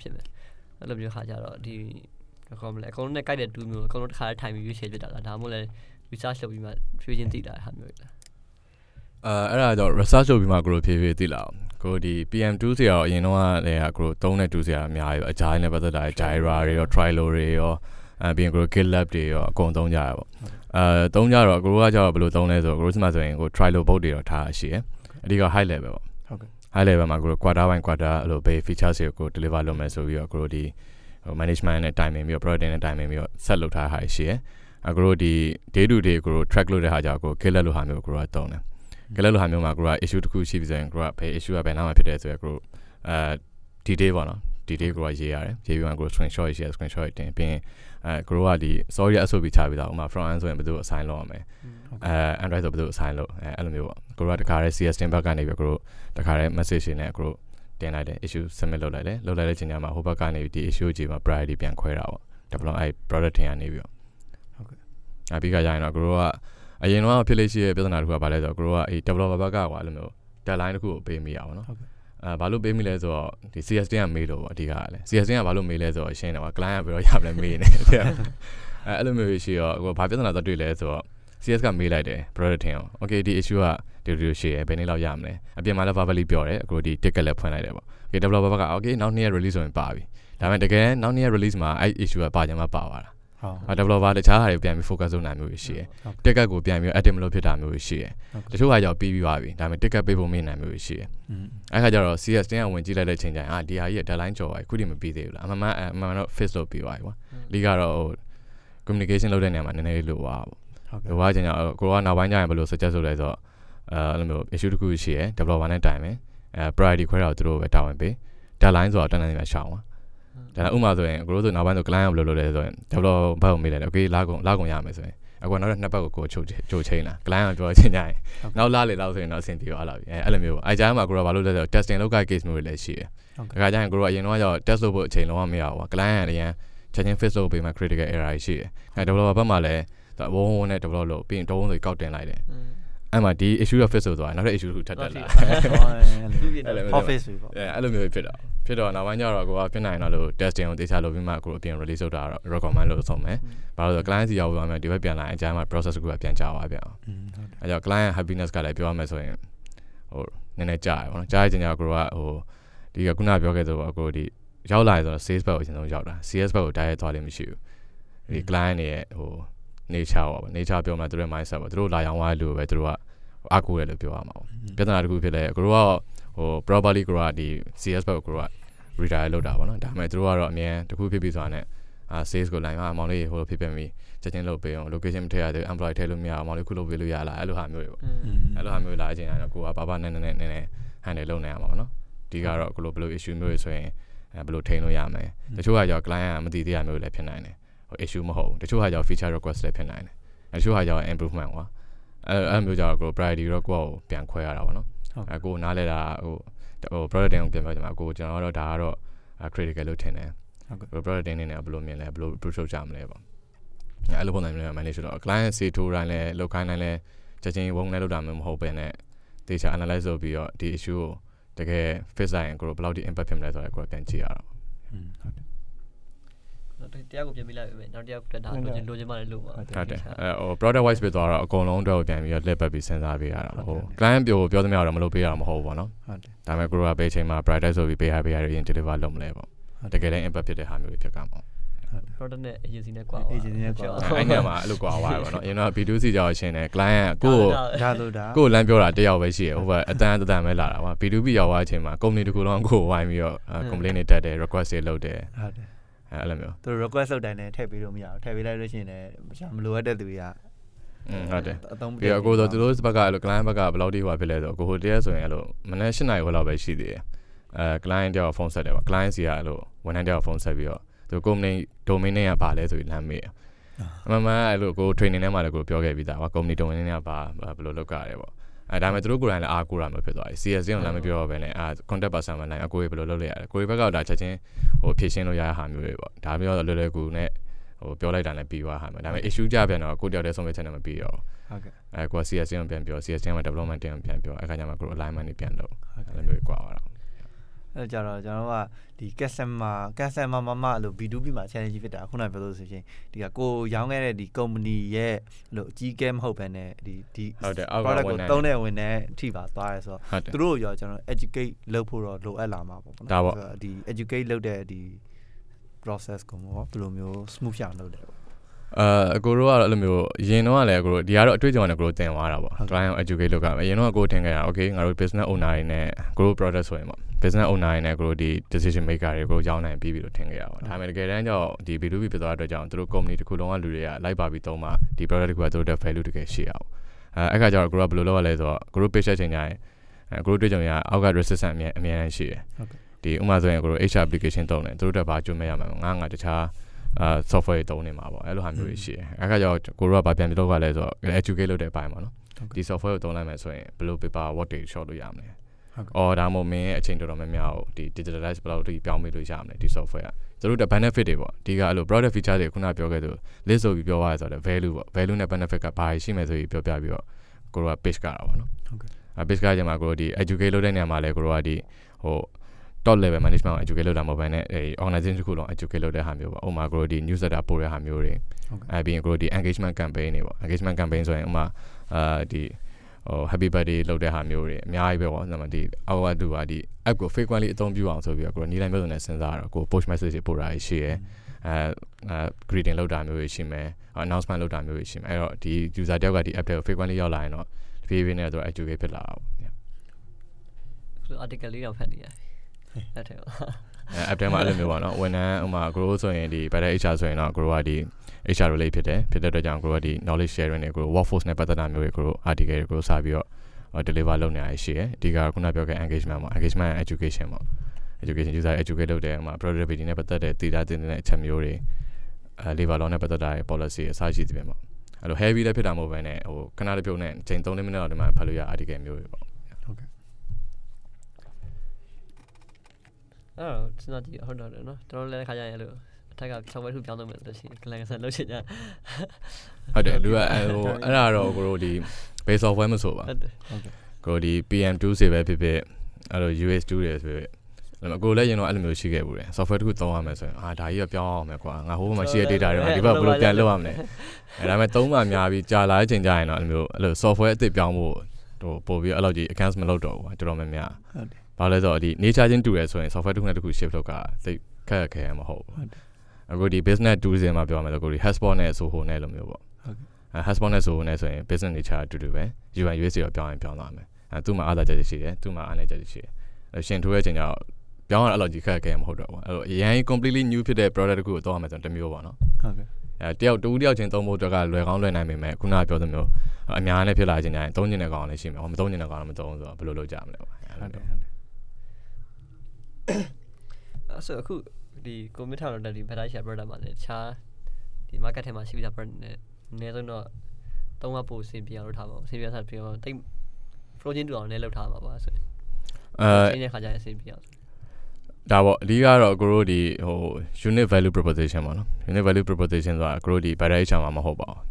I love you, Hajara. The complex only guided to me, called hard time you said that Adamole, research of my fusion dealer. I don't research of my group PV dealer. Go the PM2 or you know, they are grow donate to the me. I China, whether I Jairari or Trilori or being grow kill up the or Gondon Java. Don Jaro, Gruaja, Blue Donate or Grosmazo, go Trilo body or Tashi. They got high level. I live in a group, quarter, low pay features you could deliver loans of your grow the management and time in your product and time in your salute high share. I grow the day to day grow, track load the Hajago, Kilaluhamil grow at Dona. Kilaluhamil issued Kushis and grow up, pay issue up and our pedestrian group. Today grow a year, JV1 grows when short years when short and paying grow out the sorry as will be tied without my friends when we do a sign law. And right up to sign low, Alumio, grow out the car, CS Timbakani grow, the car message in a grow. Then I issue some Lola Chinama, Hobakani, the issue Jima Bride, Bianquera, double I brother Tianivio. I bigger Jana grow up. I know a village here, Billana, who are ballet, grow up a double of a baga, Alumio. The line could pay me out. Balu pay me less or the CSDM made over the guy. CSDM Balu made less or Shane or client will have a mean. Alumio, she or Papitan other do less or. CS got me like a prototype. Okay, the issue are the share, Benilla Yamle. I be a mother of a libure, go the take a left when I ever. Get a okay, now near release on Bobby. Diamond again, now near release my issue a Pajama power. I develop the child, I be focused on a movie share. Take a go, be a atom lopita movie share. The two I PBI, Diamond take a people mean a movie share. I had a CS down when Gila change an idea, the line show I couldn't be there. I'm not face of PY. Ligaro communication loading and a little wow. The watching a grown up wine below such as issue to share, develop one time, pride query out through a town bay, the lines are done in a shower. Then Uma doing grow to Navano climb below the develop Bowmill, okay, Lago Yamas. I want not Napago Joe China, climb to a Chennai. Now Lally Lousy and Saint Allow. Alamo, I jam a grow value testing local case movie last year. I don't grow, you know, your Tesla chain on me out, client, yeah, changing face will be my critical era here. I develop a Malay. Won't at all being told the cotton like that. I'm a D issue officer, though, another issue to touch that office. Yeah, I don't know if it up. Peter, now 1 year ago, I've been another testing on this Halloween macro being released of our recommended some man. But the clients, you are my developing and jam my process group at Pianchao. And your client happiness got a pure message or Nenechai or Chai in your grow up or the Yakuna Yoga or go the Yao lies or CS Bow in Yoda. CS Bow died told him issue. The client or nature build my dream myself through Lion do it through a cool piano. Better not go to grow out or probably grow out the CS Bow grow up. Retire load up on that. My through our near the cool people on it. I say it's good like I'm only whole people me. Checking low pay on location theater, employee telling me a molecular value. I love him. I love him like I go up about and alone now. Digaro global issue moves way and blue tail yame. The two are your client, I'm the DM left nine. Issue Moho, the two had your feature request left nine, and two had your improvement. I'm with our group, Bride, Rock Wall, Bianquera. I go Naleda, product yang kita macam aku jangan orang dah orang critical lu tene. Product ini ni ablu ni ablu produce jam ni. Alu pun ada mana sih tu. Client si tu rana lokan rana jadi wong ni lu dah memahau pernah. Tiada analyse biar di issue dekai face lain kalau pelau di empathy mana tu aku akan cia. Nanti aku jemila, nanti aku dah dulu jemalah dulu. Kade. Oh, product wise betul orang, kolong dua jam, ya lepas bisnes dah biar. Oh, client tu biar tu memang orang melu biar mahu apa, no? Tapi kalau apa cuma product tu biar yang terlibat dalam level. Dekai empathy dehami kita kamu. Product ni agensi ni kuat. Ini mah lu kuat awal, no? Ina produksi jauh cina, client ku lain biar ada jauh bersih. Over, ada ramai lah. Wah, produksi jauh cina, company tu kolong ku awal biar complain itu ada request dia load dia. Alamnya. Tu request sudah ni, tapi belum ya. Tapi dah lusi ni, macam luar dah tu ya. Ada. Biar aku tu terus pakai lo client pakai pelau di wafil itu. Aku dia soalnya lo, mana sih naik pelau bersih dia. Client dia phone saja. Client sih lo, mana dia phone saja biar. Tu kau ni domain ni apa le tu ilhami. Mama lo kau training ni malah kau pergi bida. Kau ni domain ni apa pelau lo kau lewo. Ada macam tu kau ni aku ramai perlu. CS yang ramai perlu ni. Kontak pasal mana aku perlu lo le. Kau pergi dah cacing. โอ้เปียวไล่ตาเนี่ยปีว่าหามาဒါပေမဲ့ process ကိုဘယ်လိုမျိုး smooth ရအောင်လုပ်လဲပေါ့ အကိုတို့ကလည်းအဲ့လိုမျိုးယင်တော့ကလည်းအကိုတို့ဒီကတော့အတွေ့အကြုံနဲ့ကိုတို့တင်သွားတာပေါ့ client educate လုပ်ကမယ်ယင်တော့ကကိုထင်ခဲ့တာ okay ငါတို့ business owner တွေနဲ့ကိုတို့ product ဆိုရင်ပေါ့ business owner တွေနဲ့ကိုတို့ဒီ decision maker တွေကိုရောက်နိုင်ပြီလို့ထင်ခဲ့တာပေါ့ ဒါပေမဲ့တကယ်တမ်းကျတော့ဒီ B2B ဖြစ်သွားတဲ့အတွက်ကြောင့်တို့ company တစ်ခုလုံးကလူတွေကလိုက်ပါပြီးသုံးမှဒီ product တစ်ခုကတို့ value တကယ်ရှိအောင်အဲ့ခါကျတော့ကိုတို့ကဘယ်လိုလုပ်ရလဲဆိုတော့ကိုတို့ page ချက်ချင်းညာကိုတို့တွေ့ကြုံရအောက်က resistance အများကြီးရှိတယ် okay ဒီ Amazon ကို HR application တုံးတယ်သူတို့တက်ပါကျွတ်မဲ့ရမှာငါတခြား software တုံးနေမှာပေါ့အဲ့လိုဟာမျိုးကြီးရှိတယ်အခါကျတော့ကိုတို့ကဗာပြန်ပြလို့ကလည်းဆို educate လုပ်တဲ့အပိုင်းပေါ့နော်ဒီ software ကိုတုံးလိုက်မယ်ဆိုရင်ဘယ်လို paper work တွေရှော့လို့ ရမလဲ အော် ဒါမှမဟုတ်မင်းအချိန်တော်တော်များများကိုဒီ digitalize ဘယ်လိုထိပြောင်းပေးလို့ရမလဲဒီ software ကသူတို့ benefit တွေပေါ့ဒီကအဲ့လို product feature တွေခုနပြောခဲ့သူ list ဆိုပြီးပြောသွားတယ်ဆိုတော့ value ပေါ့ value နဲ့ benefit ကဘာရှိမယ်ဆိုပြီးပြောပြပြီးတော့ကိုတို့က page ကတာပေါ့နော် okay page ကကြမှာကိုတို့ဒီ educate လုပ်တဲ့နေရာမှာလည်းကိုတို့ကဒီဟို top level management ကို educate လုပ်တာမဟုတ်ဘဲနဲ့ organization တစ်ခုလုံး educate လုပ်တဲ့ဟာမျိုးပေါ့ ဥပမာ ကိုတို့ ဒီ newsletter ပို့တဲ့ဟာမျိုးတွေ ပြီးရင် ကိုတို့ ဒီ engagement campaign တွေပေါ့ engagement campaign ဆိုရင် ဥပမာ ဒီ happy birthday လုပ်တဲ့ဟာမျိုးတွေအများကြီးပဲပေါ့ ဒီ our do ဟာ ဒီ app ကို frequently အသုံးပြုအောင်ဆိုပြီးတော့ကို online မျိုးစုံနဲ့စဉ်းစားတော့ကို push message တွေပို့တာရှိရယ် greeting လုပ်တာမျိုးတွေရှိမယ် announcement လုပ်တာမျိုးတွေရှိမယ် အဲ့တော့ဒီ user တယောက်ကဒီ app တွေကို frequently ရောက်လာရင်တော့ behavior နဲ့တော့ educate ဖြစ်လာအောင် article လေးတော့ဖတ်နေရ after မှာအဲ့လိုမျိုးပေါ့နော်ဝန်ထမ်းဟိုမှာ grow ဆိုရင်ဒီ better HR ဆိုရင်တော့ grow ကဒီ HR relate ဖြစ်တဲ့အတွက်ကြောင့် grow ကဒီ knowledge sharing နဲ့ grow workforce နဲ့ပတ်သက်တာမျိုးတွေ grow article တွေ grow စပြီးတော့ deliver လုပ်နေရရှိတယ်အဓိကကခုနပြောခဲ့ engagement ပေါ့ engagement education ပေါ့ education user educate လုပ်တယ်ဟိုမှာ productivity နဲ့ပတ်သက်တဲ့ data တင်တဲ့အချက်မျိုးတွေ labor law နဲ့ပတ်သက်တဲ့ policy အစရှိသဖြင့်ပေါ့အဲ့လို heavy လည်းဖြစ်တာမဟုတ်ဘဲနဲ့ဟိုခဏတစ်ပြုတ်နဲ့ ချိန် 3 မိနစ်လောက်ဒီမှာ ဖတ်လို့ရ article မျိုးတွေပေါ့ okay အဲ့တော့ကျွန်တော်ဒီဟုတ်တော့တယ်နော်တော်တော်လည်းခါကြရင်အဲ့လိုအထက်ကဆောက်ဝဲတစ်ခုပြောင်းလုပ်မယ်လို့ရှိရင်ကလန်ဆန်လုပ်ချင်ကြဟုတ်တယ်လူကအဲ့ဟိုအဲ့ဒါတော့ကိုတို့ဒီ base software မဆိုပါကိုတို့ဒီ PM2 စီပဲဖြစ်ဖြစ်အဲ့လို US2 တွေဆိုဖြစ်ကိုလည်းရင်တော့အဲ့လိုမျိုးရှိခဲ့ဘူးတယ် software တစ်ခုသုံးရမယ်ဆိုရင်ဒါကြီးတော့ပြောင်းအောင်မယ်ကွာငါဟိုဘက်မှာရှိတဲ့ data တွေဒီဘက်ဘယ်လိုပြန်လုပ်ရမလဲဒါပေမဲ့သုံးမှအများကြီးကြာလာတဲ့အချိန်ကျရင်တော့အဲ့လို software အသစ်ပြောင်းဖို့ဟိုပို့ပြီးအဲ့လိုကြီး account မလုပ်တော့ဘူးကွာတော်တော်များများ ဘာလဲဆိုတော့ဒီ nature ချင်းတူရဲဆိုရင် software တစ်ခုနဲ့တစ်ခု shift လုပ်ကစိတ်ခက်ခဲမှာမဟုတ်ဘူးအခုဒီ business tourism မှာပြောရမယ်ဆိုကိုဒီ Hotspot နဲ့ Soho နဲ့လိုမျိုးပေါ့ okay Hotspot နဲ့ Soho နဲ့ဆိုရင် business nature အတူတူပဲ UI UX တွေပြောင်းသွားမယ် သူ့မှာ အားသာ ချက်ရှိတယ် သူ့မှာ အားနည်း ချက်ရှိတယ် ရှင်ထိုးရဲ့ချိန်ကျတော့ပြောင်းရတာအဲ့လိုကြီးခက်ခဲမှာမဟုတ်တော့ဘူး အဲ့လိုအရင် completely new ဖြစ်တဲ့ product တစ်ခုကိုသုံးရမယ်ဆိုရင် တစ်မျိုးပေါ့နော် okay တယောက်တူတယောက်ချင်းသုံးဖို့အတွက်ကလွယ်ကောင်းလွယ်နိုင်ပေမဲ့ခုနပြောသလိုမျိုးအများနဲ့ဖြစ်လာခြင်းညာရင် သုံးကျင်တဲ့ကောင်လည်းရှိမယ် မသုံးကျင်တဲ့ကောင်လည်းမသုံးဆိုတော့ဘယ်လိုလုပ်ကြမလဲ ဆိုအခုဒီကွန်ပျူတာတော့ဒီဘက်တိုင်းရှာပရိုဒက်မှာလည်းတခြားဒီ market ထဲမှာရှိပြီးသားပရိုဒက်နဲ့အနည်းဆုံးတော့သုံးပါပို့ဆင်ပြရလို့ထားပါဆင်ပြရဆက်ပြီးတော့တိတ် flow ချင်းတူအောင်လည်းလုပ်ထားပါပါဆို今年考察 SAP 啊。ဒါပေါ့အဓိကတော့ကိုတို့ဒီဟို unit value proposition ပေါ့နော် unit value proposition ဆိုတာကိုတို့ဒီ variable ချာမှာမဟုတ်ပါဘူး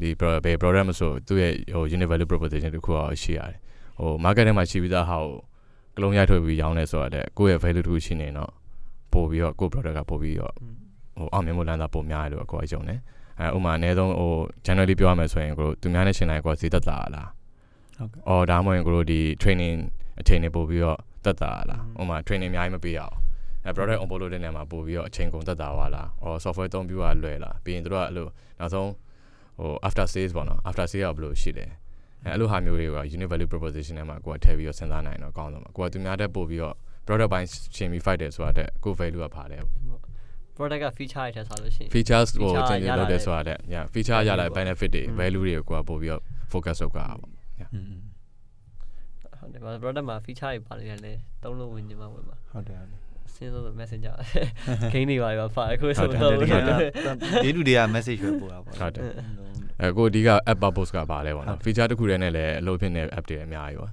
ဒီ program ဆိုသူ့ရဲ့ဟို unit value proposition တစ်ခုအောင်ရှိရတယ်ဟို market ထဲမှာရှိပြီးသားဟာကိုကလုံးရိုက်ထွက်ပြီးရောင်းနေဆိုတာတဲ့ကိုယ့်ရဲ့ value တစ်ခုရှိနေတော့ပို့ပြီးတော့ကိုယ့် product ကပို့ပြီးတော့ဟိုအောင်မြင်မှုလမ်းစာပုံများတယ်လို့ကိုယ်ကယုံတယ်အဲဥပမာအနည်းဆုံးဟို generally ပြောရမယ်ဆိုရင်ကိုတို့သူများနဲ့ရှင်တိုင်းကိုဈေးတက်တာလားဟုတ်ကဲ့အော်ဒါမှမဟုတ်ကိုတို့ဒီ training အချိန်နေပို့ပြီးတော့တက်တာလားဥပမာ training အများကြီးမပေးရအောင်product on ပို့လို့တဲ့နေရာမှာပို့ပြီးတော့အချိန်ကုန်တက်တာွာလား။ or software သုံးပြွားလွယ်လား။ပြီးရင်တို့ကအဲ့လိုနောက်ဆုံးဟို after sales ပေါ့နော်။ after sales ကဘယ်လိုရှိလဲ။အဲ့လိုဟာမျိုးတွေက unit value proposition ထဲမှာကိုကထည့်ပြီးတော့စဉ်းစားနိုင်တော့ကောင်းဆုံးပါ။ကိုကသူများတက်ပို့ပြီးတော့ product ဘိုင်းရှင်ပြီး fight တယ်ဆိုတာတဲ့ကို value ကပါတယ်။ product က feature တွေထည့်ထားလို့ရှိရင် features ကိုအချင်းချင်းလုပ်တယ်ဆိုတာတဲ့။ yeah feature ရလာ benefit တွေ value တွေကိုကိုကပို့ပြီးတော့ focus လုပ်ကြတာပေါ့။ yeah ဟုတ်တယ်။ product မှာ feature တွေပါတယ်လေ။သုံးလို့ဝင်နေမှာဝင်ပါ။ဟုတ်တယ်ဟုတ်တယ်先做 messenger ဂိမ်းတွေပါပါဖာကိုဆိုတော့ဒေးတူတွေက message ပဲပို့တာပေါ့ဟုတ်တယ်အဲကိုအဓိက app purpose ကပါလဲပေါ့နော် feature တစ်ခုတည်းနဲ့လည်းအလုပ်ဖြစ်နေ app တွေအများကြီးပေါ့ဟု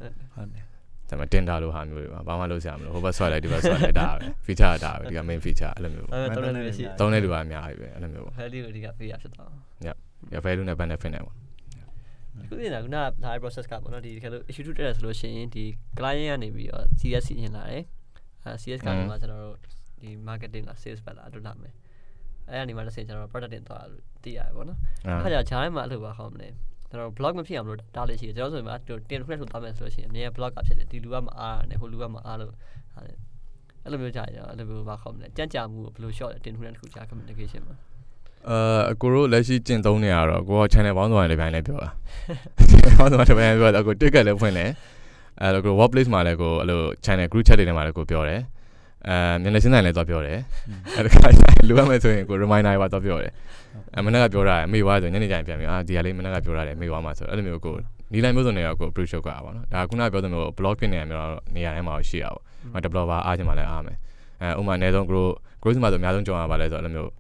တ်တယ်ဒါပေမဲ့ Tinder လိုဟာမျိုးတွေပါဘာမှလုပ်စရာမလိုဟိုဘက်ဆွဲလိုက်ဒီဘက်ဆွဲလိုက်ဒါပဲ feature ဒါပဲဒီက main feature အဲ့လိုမျိုးပေါ့တုံးနေရှိတုံးနေတူပါအများကြီးပဲအဲ့လိုမျိုးပေါ့ value ကိုအဓိကပေးရဖြစ်သွားညရ value နဲ့ benefit နဲ့ပေါ့ခုတင်တာခုနကဒါ process ကပေါ့နော်ဒီတကယ်လို့ issue တက်တယ်ဆိုလို့ရှိရင်ဒီ client ကနေပြီးတော့ CSC ညင်လာတယ်CS ကနေမှာကျွန်တော်တို့ဒီ marketing လား sales ပဲလားအတူလာမယ်အဲ့အနေမှာတစ်ဆင့်ကျွန်တော် product တင်သွားလို့သိရတယ်ပေါ့နော်အဲ့ဒါကြားထဲမှာအလုပ်ပါဟောင်းမလဲကျွန်တော် blog မဖြစ်အောင်လို့တားလေးရှိတယ်ကျွန်တော်ဆိုရင်တင်တစ်ခုနဲ့ထုတ်သွားမယ်ဆိုလို့ရှိရင်အမြဲ blog ကဖြစ်တယ်ဒီလူကမအားနဲ့ဟိုလူကမအားလို့အဲ့လိုမျိုးကြားရတယ်အဲ့လိုမျိုးပါဟောင်းမလဲကြံ့ကြာမှုကိုဘယ်လို short လဲတင်တစ်ခုနဲ့တစ်ခုကြား communication မှာကိုတို့လက်ရှိကျင့်သုံးနေရတော့ကိုက channel ပေါင်းစုံလည်းပြန်လည်းပြောတာပေါင်းစုံတစ်ပိုင်းပြောတာကို ticket လည်းဖွင့်လဲအဲ့လိုကို workplace မှာလည်းကိုအဲ့လို channel group chat တွေထဲမှာလည်းကိုပြောတယ်မျက်နှာချင်းဆိုင်လည်းသွားပြောတယ်အဲ့တခါလိုရမယ်ဆိုရင်ကို reminder တွေပါသွားပြောတယ်အမနေ့ကပြောတာအမေဝါဆိုညနေကျရင်ပြန်ပြီးဒီဟာလေးမနေ့ကပြောတာတယ်အမေဝါမှာဆိုအဲ့လိုမျိုးကိုနီးလိုင်းမျိုးစုံတွေကကို approach လုပ်ကြတာပေါ့နော်ဒါကခုနကပြောသလို blog ဖြစ်နေရမျိုးတော့နေရာတိုင်းမှာရှိရအောင်မ developer အားချင်မှလည်းအားမယ်ဥပမာအနည်းဆုံး growth မှာဆိုအများဆုံးကြုံရပါလဲဆိုအဲ့လိုမျိုး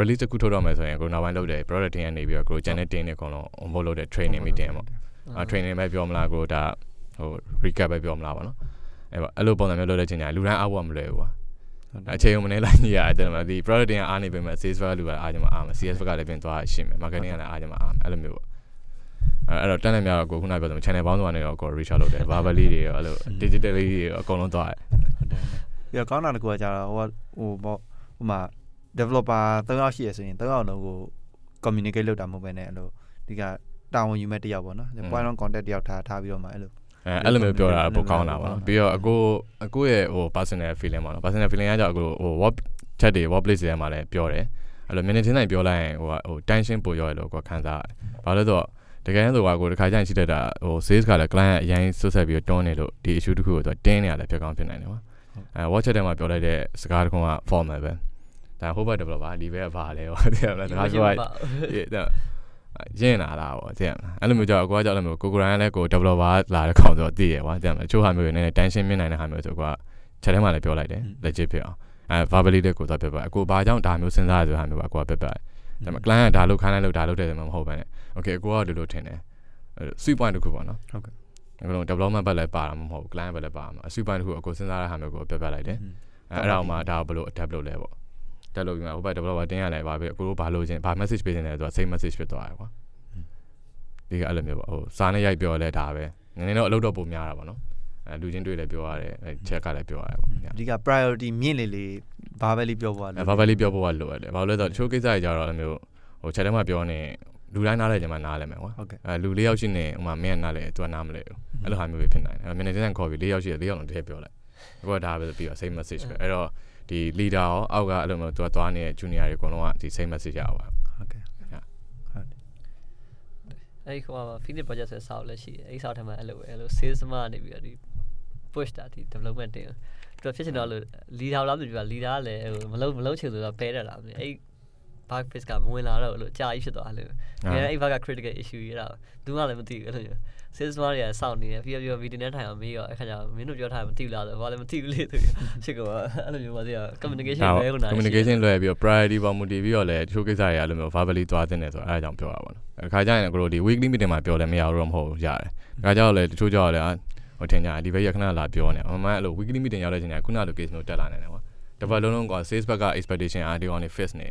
release တစ်ခုထုတ်တော့မယ်ဆိုရင်ကိုနောက်ပိုင်းလုပ်တယ် product team ကနေပြီးတော့ကို channel team တွေအကုန်လုံး onboard လုပ်တဲ့ training meeting ပေါ့training ပဲပြောမလားကိုဒါဟို recap ပဲပြောမလားဗောနော်အဲ့လိုပုံစံမျိုးလုပ်တဲ့ချိန်ညာလူတိုင်းအားဖို့မလွယ်ဘူးကွာအချိန်မနေလိုက်နေရတယ်ဒီ product တင်အားနေပြီမဲ့ sales value ကအားကြမှာအားမယ် CS ကလည်းပြင်သွားရှင်းမယ် marketing ကလည်းအားကြမှာအားမယ်အဲ့လိုမျိုးပေါ့အဲ့တော့တန်းနဲ့များတော့ကိုခုနပြောသလို channel ပေါင်းစုံကနေတော့ကို reach out လုပ်တယ် verbally တွေရောအဲ့လို digitally တွေရောအကုန်လုံးသွားတယ်ဟုတ်တယ်ပြီးတော့ကောင်းတာတကူကကြာတော့ဟိုပေါ့ဥပမာ developer 3ယောက်ရှိရဆိုရင်3ယောက်လုံးကို communicate လုပ်တာမဟုတ်ဘဲနဲ့အဲ့လိုဒီကတာဝန်ယူမဲ့တယောက်ပေါ့နော် point on contact တယောက်ထားပြီးတော့မှအဲ့လိုအဲ့လိုမျိုးပြောတာပိုကောင်းတာပါနော်ပြီးတော့အကိုရဲ့ဟို personal feeling ပါနော် personal feeling အကြောင်းကိုဟို work chat တွေ work place တွေမှာလည်းပြောတယ်အဲ့လို minute တိုင်းပြောလိုက်ရင်ဟို tension ပိုရောရလို့ကိုခံစားရတယ်ဘာလို့လဲဆိုတော့တကယ်လို့ကိုတခါကျရင်ရှိတတ်တာဟို sales ကလည်း client အရင်ဆွတ်ဆက်ပြီးတော့တွန်းနေလို့ဒီ issue တစ်ခုကိုသူတင်းနေရလဲဖြစ်ကောင်းဖြစ်နိုင်တယ်ပါအဲ work chat တွေမှာပြောလိုက်တဲ့စကားတစ်ခုက formal ပဲဒါ hope developer ဒီဘက်ပါလဲဟုတ်တယ်မလားဒါဆိုတော့ရင်းလာတာပေါ့တဲ့အဲ့လိုမျိုးကြောက်ကိုကကြောက်လို့မျိုးကိုကိုရိုင်းလည်းကို developer လာတဲ့ခေါင်းဆိုသိရပါတဲ့ချိုးဟာမျိုးတွေနည်းနည်း tension မြင်နိုင်တဲ့ဟာမျိုးဆိုကိုကချက်ထဲမှာလည်းပြောလိုက်တယ် legit ဖြစ်အောင်အဲ verbally တဲ့ကိုသွားပြပါအကိုဘာကြောင့်ဒါမျိုးစဉ်းစားရဆိုတာမျိုးပါကိုကပြပါဒါပေမဲ့ client ကဒါလုပ်ခိုင်းလိုက်လို့ဒါလုပ်တယ်ဆိုမှမဟုတ်ပါနဲ့ okay အကိုကဒီလိုထင်တယ် sweet point တစ်ခုပေါ့နော်ဟုတ်ကဲ့အဲ့လို development ဘက်လည်းပါတာမဟုတ်ဘူး client ဘက်လည်းပါမှာ sweet point တစ်ခုအကိုစဉ်းစားရတဲ့ဟာမျိုးကိုပြလိုက်တယ်အဲ့ဒါမှဒါဘယ်လို adapt လုပ်လဲပေါ့တက်လို့ပြီးမှာဟိုဘက် developer တင်ရလဲပါပဲကိုတို့ဘာလို့ချင်းဘာ message ပေးနေလဲဆိုတာ same message ဖြစ်သွားတယ်ကွာဒီကအဲ့လိုမျိုးပေါ့ဟိုစာနဲ့ရိုက်ပြောလဲဒါပဲနည်းနည်းတော့အလုပ်တော့ပုံများတာပေါ့နော်အဲလူချင်းတွေ့လဲပြောရတယ်အဲချက်ကလည်းပြောရတယ်ပေါ့အဓိက priority မြင့်လေးဘာပဲလေးပြောဖို့လဲဘာပဲလေးပြောဖို့လိုရတယ်ဘာလို့လဲဆိုတော့ချိုးကိစ္စကြီးကြတော့အဲ့လိုမျိုးဟိုချက်ထဲမှာပြောနေလူတိုင်းနားလဲကြမှာနားလဲမယ်ကွာအဲလူ၄ယောက်ရှိနေဥမာမင်းကနားလဲသူကနားမလဲဘူးအဲ့လိုဟာမျိုးပဲဖြစ်နိုင်တယ်မင်းနဲ့တန်းခေါ်ပြီး၄ယောက်ရှိတယ်၄ယောက်လုံးတည်းပြောလိုက်ကိုကဒါပဲပြီးတော့ same message ပဲအဲ့တော့ဒီ leader ရောအောက်ကအဲ့လိုမျိုးသူကသွားနေတဲ့ junior တွေအကုန်လုံးကဒီ same message ရအောင်ပါဟုတ်ကဲ့ဟုတ်တယ်အဲ့ကွာ finish project ဆိုဆောက်လက်ရှိအဲ့ဆောက်ထမ်းမှာအဲ့လို sales မှာနေပြီးတော့ဒီ push တာဒီ development တွေသူဖြစ်ချင်တော့လို့ leader လားမသိဘူး leader ကလည်းမလုံးချင်ဆိုတော့ပဲတယ်လားမသိအဲ့ bug fix ကမဝင်လာတော့လို့အကြာကြီးဖြစ်သွားလို့အဲ့အဲ့ bug က critical issue ရတာသူကလည်းမသိဘူးအဲ့လိုမျိုးsales မားတွေကစောင့်နေတယ်ပြီးတော့ meeting နဲ့ထိုင်အောင်မေးရောအခါကျမင်းတို့ပြောထားမသိဘူးလားဆိုတော့ဘာလဲမသိဘူးလေသူဖြစ်ကောအဲ့လိုမျိုးပါသေးတာ communication ပဲခုနက communication လွယ်ပြီးတော့ priority ပေါ်မူတည်ပြီးတော့လဲချိုးကိစ္စတွေအဲ့လိုမျိုး verbally သွားတင်တယ်ဆိုတော့အဲ့ဒါကြောင့်ပြောတာပေါ့နော်အခါကျရင်ကိုတို့ဒီ weekly meeting မှာပြောလဲမရဘူးတော့မဟုတ်ဘူးရတယ်ဒါကြောင့်လဲတချို့ကြောက်လဲ Otanya, Divaya Kana Labione, or my look, weekly meeting Yaragina, Kuna locates no Talana. The Valon got says back expedition are the only first name.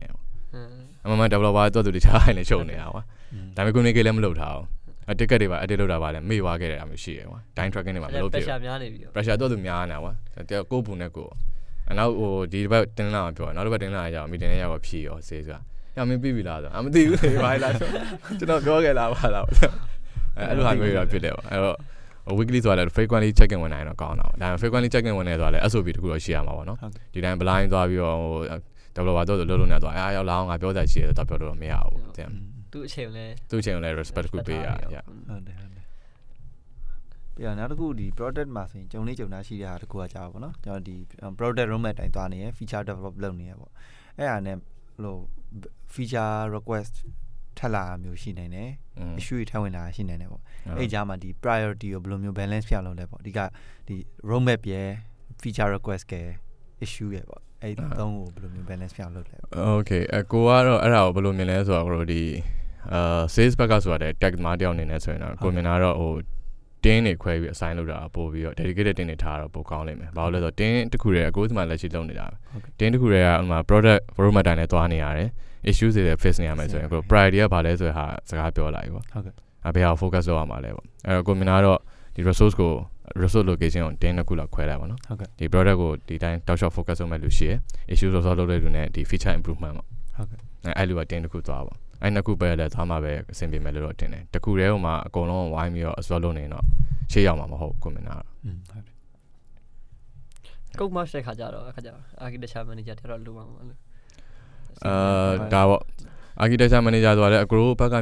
I'm a developer to the China show now. Time could make a lemon load how. I take a river, I did about a me walk at Amishio. Time tracking him. Pressure to the Mianawa, at their Copunaco. And now, did about 10 hours, not about 9 hours, meeting a hour P or Caesar. I may be with other. I'm the to not go get out. I don't have a video. Weekly to other frequently checking when I know gone out. I'm frequently checking when I thought I also be to Guashima. Did I blind to your Tablavado Luna? I allow I built that she top of me out. Two channel respect could be. Yeah, another good, the product massing. Johnny Jonashi had Kuajavana, the product room at Antania, feature developed lonely. And low feature request. Tala musine ne issue thawina sine ne bo ai ja ma di priority yo blo myo balance phya lone le bo dika di roadmap ye feature request ke issue ye bo ai thong ko blo myo balance phya lone le okay ko wa ro a ra ko blo myin le so ko di sales back ka so da tag ma tyaw ne ne so na ko myin na ro ho tin ni khwae bi assign lo da po bi yo dedicated tin ni tha ro po kaung lai mai ba lo so tin tikku re a ko sima let chi lone da tin tikku re a ma product roadmap dai ne twa ne ya de issues they face near my so go priority ba le so ha saga pyo lai bo okay a be ha focus lo ma le bo a ko mina ro di resource ko resource location on tin naku la khwae lai bo no okay di product ko di time talk shop focus on ma lu shi issues so lo le lu ne di feature improvement bo okay ai lu a tin naku twa bo ai naku ba le twa ma be sin bi me lo tin ne taku re ho ma a kon long wai mi yo a so lo ne no shei yaw ma ma ho ko mina ro ko ma shei kha ja ro architecture manager ta ro lu ma ma Dawa architecture manager to a group back or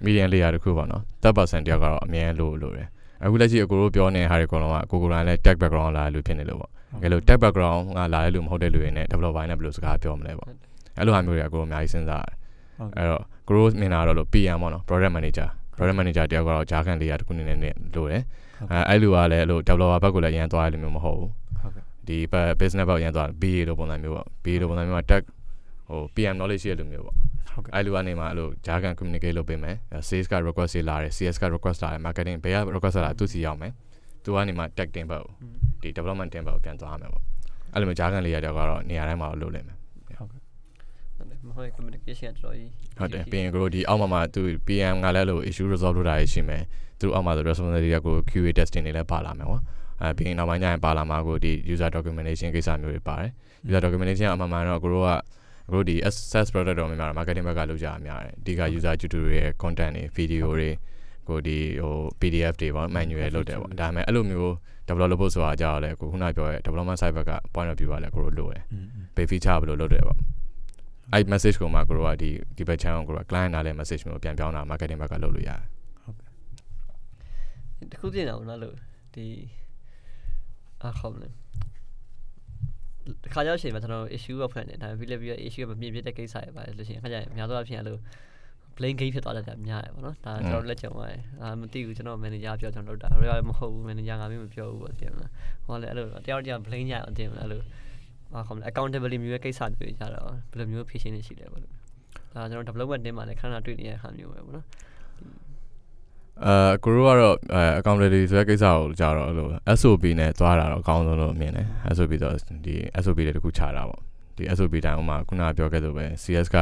median layer to cover no. Percent yaga low. I would like a group your name Harry Coloma, Google tech background la lupin level. Hello tech background, I lie loom hotel in it, double wine blue sky level. Hello, I'm going to go my sense that growth minaro PM on program manager diagonal jack and layer to do I do a little double bagula and to aluminium hole. The business about Yandan, be it upon a be it upon a attack or PM knowledge here to me. I do an email, Jagan communicate Lopeme, a CSK request, CSK request, marketing, pay up request to see Yame, to anima tech tempo, the development tempo, Pantamamo. Alum Jagan Liadagaro, Niarama Lulem. Communication being grow the Alma to PM Galelo issue resolved to Ishime through Alma the responsibility of QA testing in a Palamo. Being a mania and Palamago, the user documentation case I'm repair. User documentation, I'm a man or grow up, grow the SS product on my marketing bagaluja, diga user tutorial, content, video, go the PDF table, manual load. Dame alumio, developers are jale, Kunapo, development cyber point of view, like Rodo, pay fee table load. I message Kumagro, the debate channel, client, I message me, Piana, marketing bagaluja. The Kudina, the Kaya Shimatano issue of an issue of media case side by Lucian Kaya, playing games at all at that. I'm you know many yards on the real home and young Amu Joe. While playing out on them, accountability media case side with each other, but new patient is level. I don't have lowered them and I cannot do it. Guru accountability is out, Jaro, SOB net, Twara, Council of Mene, SOB does the SOB to Kuchara, the SOB down Kuna Piogetaway, CSK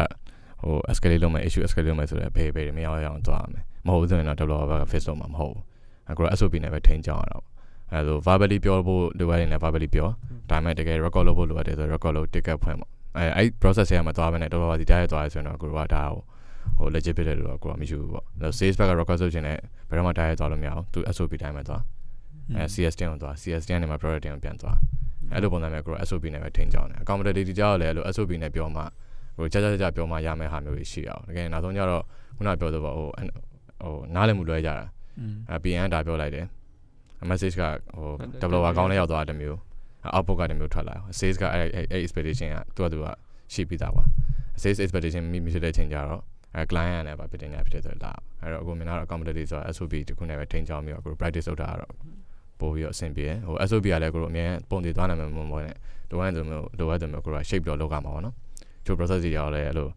or Escaliloma issue Escaliloma to pay pay me on to arm, more than a double of a fist on my hole. I grow SOB never change out. Although verbally pure, the way in a verbally pure, time I take a recallable, what is a recall, take up him. I process him at all and I don't know the diet and I grew out. Or legibility or Gramishu. The sales back of Rocosogen, Paramata Tolomia, to SOP time at all. CST on CST and my priority on Piantua. I don't want to make SOP never change on. Accommodated Jale, SOP in a Pioma, or Jaja Pioma Yame Hamu Shia. Again, I don't know when I build over or Nalemudajara. I be and I build like that. A message card or double account out of the mule. Apoca the mutual. Sales card expedition to a sheep with our. Sales expedition means the change out. A client never put in after the lab. I go in our accommodations or SOB to never change on your practice of the Arab. Boy, or SOB, I like me, Pondy Donam, the weather milk, shaped or logamona. To process the yellow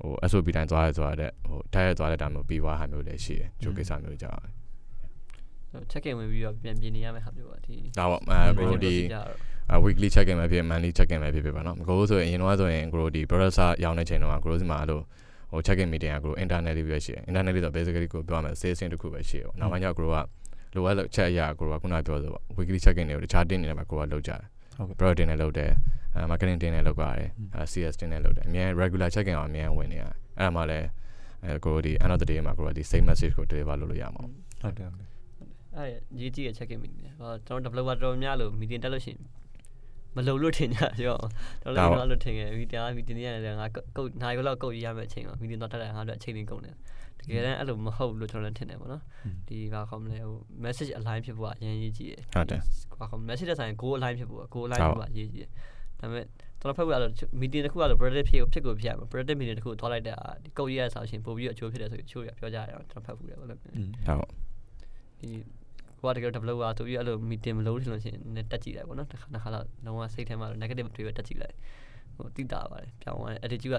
or SOB and twice or tired toilet, I will be what I will this year. Joke is a new jar. check-in में भी अब बिना में खाते हुआ थी तावा Grody weekly check-in में भी monthly check-in में भी पे बना Grody तो ये नोट तो ये Grody पर सा याने चेनो आ Grody मारो और check-in में यहाँ Grody internet भी ऐसी internet तो basically को बाहर में सेशन तो खूब ऐसी हो ना वहाँ Grody लोग अलग चाहे या Grody कुना भी हो weekly check-in ये चार दिन में Grody लोग जाए Grody ने लोग दे marketing ने लोग आए CS ने लोग दे मैं regular check-in और मैं वो नहीं आया हमारे Grody another day में Grody same message को deliver लोग या माँ I GT ya check in ba taw developer taw mya lo meeting tat lo shin ma lou lo thin ja yo taw lo lo thin ge meeting ya le nga kou nai ko lo kou ya ma chain ma meeting taw tat la nga taw chain ni kou ne takae dan at lo ma hou lo taw lo thin ne ba no di ba kom le ho message align phit bwa yan yi ji ye hat da ko message da sain go align phit bwa go align bwa yi ji ye da ma taw phit bwa lo meeting ta khu ya lo product phit ko phit ya product meeting ta khu taw lai da di kou ya sa shin po bi yo chou phit le so chou ya pyo ja ya taw phit bwa le ha di what get develop อ่ะ तू อยู่ไอ้ meeting မလုပ်လို့ဆိုလို့ရှိရင်နည်းတက်ကြည့်လိုက်ပေါ့နော်တစ်ခါတစ်ခါလောက်လုံးဝစိတ်ထဲမှာ negative တွေပဲတက်ကြည့်လိုက်ဟိုတိတာပါတယ်ပြောင်းသွားတယ်ပြောင်း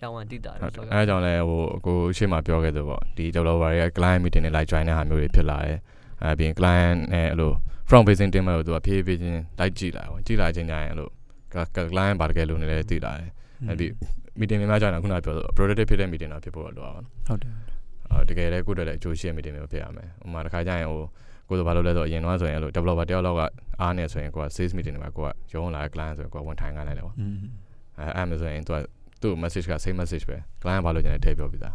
သွားတိတာတယ်ဆိုတော့အဲကြောင့်လဲဟိုကိုရှေ့မှာပြောခဲ့တယ်ပေါ့ဒီ developer တွေက client meeting တွေ live join တဲ့ဟာမျိုးတွေဖြစ်လာတယ်အဲပြီးရင် client နဲ့အဲ့လို front facing team တွေကို तू အဖြည်းဖြည်းချင်း live ကြည့်လိုက်ပေါ့ကြည့်လိုက်ချင်းတိုင်းအဲ့လို client ဘာတကယ်လို့နေလဲသိလာတယ်အဲဒီ meeting များများကြာတာခုနကပြောဆို productive ဖြစ်တဲ့ meeting တော့ဖြစ်ဖို့တော့လိုပါတော့ဟုတ်တယ်အဲတကယ်လဲကိုယ့်တက်တဲ့အကျိုးရှိတဲ့ meeting မျိုးဖြစ်ရမယ်ဟိုမှာတစ်ခါကျရင်ဟို ကိုယ်တို့ဘာလို့လဲဆိုတော့အရင်တော့ဆိုရင်အဲ့လို developer တယောက်လောက်ကအားနဲ့ဆိုရင်ကိုက sales meeting တွေမှာကိုကရုံးလာ client ဆိုရင်ကိုကဝင်ထိုင်ခိုင်းလိုက်တယ်ပေါ့ အဲ့မှာဆိုရင်သူက message က same message ပဲ client ဘာလို့ကျန်လဲထည့်ပြောပြီးသား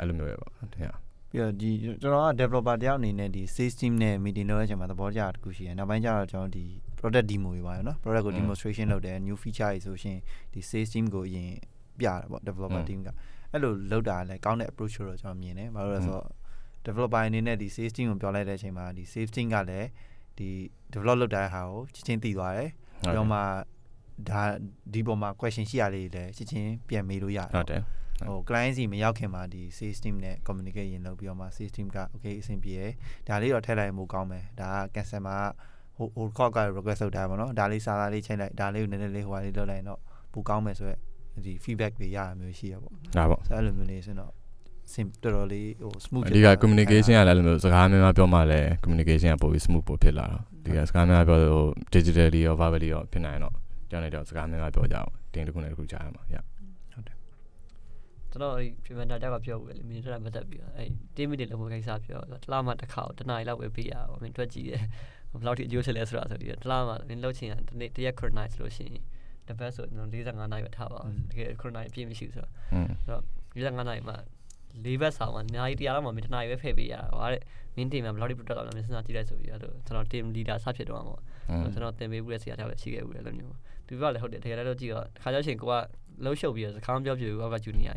အဲ့လိုမျိုးပဲပေါ့ ပြီးတော့ဒီကျွန်တော်က developer တယောက်အနေနဲ့ဒီ sales team နဲ့ meeting လုပ်ရတဲ့အချိန်မှာသဘောကျတာတစ်ခုရှိတယ် နောက်ပိုင်းကျတော့ကျွန်တော်ဒီ product demo တွေပါရောနော် product ကို demonstration လုပ်တယ် new feature တွေဆိုရှင်ဒီ sales team ကိုအရင်ပြတာပေါ့ developer team ကအဲ့လိုလုပ်တာလည်းကောင်းတဲ့ approach တော့ကျွန်တော်မြင်တယ် ဘာလို့လဲဆိုတော့ developer အနေနဲ့ဒီ sales team ကိုပြောလိုက်တဲ့အချိန်မှာဒီ sales team ကလည်းဒီ develop လုပ်တဲ့ဟာကိုချက်ချင်းသိသွားတယ် ပြီးတော့မှဒီပုံမှာ question ရှိရလေးလည်းချက်ချင်းပြန်မေးလို့ရတယ် ဟို client စီမရောက်ခင်မှာဒီ sales team နဲ့ communicate ရင်လုပ်ပြီးတော့မှ sales team က okay အဆင်ပြေတယ်ဒါလေးတော့ထည့်လိုက်ရင်ပိုကောင်းမယ်ဒါ customer ဟို call က request လုပ်ထားပါတော့ဒါလေးစာသားလေးချိန်လိုက်ဒါလေးကိုနည်းနည်းလေးဟိုဟာလေးလုပ်လိုက်ရင်တော့ပိုကောင်းမယ်ဆိုတော့ဒီ feedback တွေရရမျိုးရှိရပေါ့ဒါပေါ့အဲ့လိုမျိုးလေးဆိုတော့ simply smooth ဒီက communication ကလည်းစကားများများပြောမှလည်း communication ကပိုပြီး smooth ပိုဖြစ်လာတော့ဒီကစကားများပြော digitally ရော verbally ရောဖြစ်နိုင်တော့ကြောင်းနေတော့စကားများများပြောကြအောင်တင်းတစ်ခုနဲ့တစ်ခုကြားရမှာ yeah ဟုတ်တယ်ကျွန်တော် preventer တက်ပါပြောဦးလေ minute တက်ပတ်သက်ပြီးအဲ့ team meeting လုပ်ဖို့ကိစ္စပြောတော့တစ်လမှတစ်ခါကိုတစ်နာရီလောက်ပဲပေးရအောင်မင်းတွက်ကြည့်တယ်ဘယ်လောက်ထိအကျိုးချက်လဲဆိုတော့ဒီတစ်လမှမင်းလုပ်ချင်တာတစ်နေ့တရက် the best ဆိုတော့45 နာရီပဲထားပါတော့တကယ်45 နာရီပြည့်မရှိဆိုတော့ Leave us on the idea of my night baby. Minting a bloody product on the Miss Natura. So, not team leader such a drama. So, not the way we see a cigarette. Do you value the technology or Hadashin? Low show beers, a count of you over junior.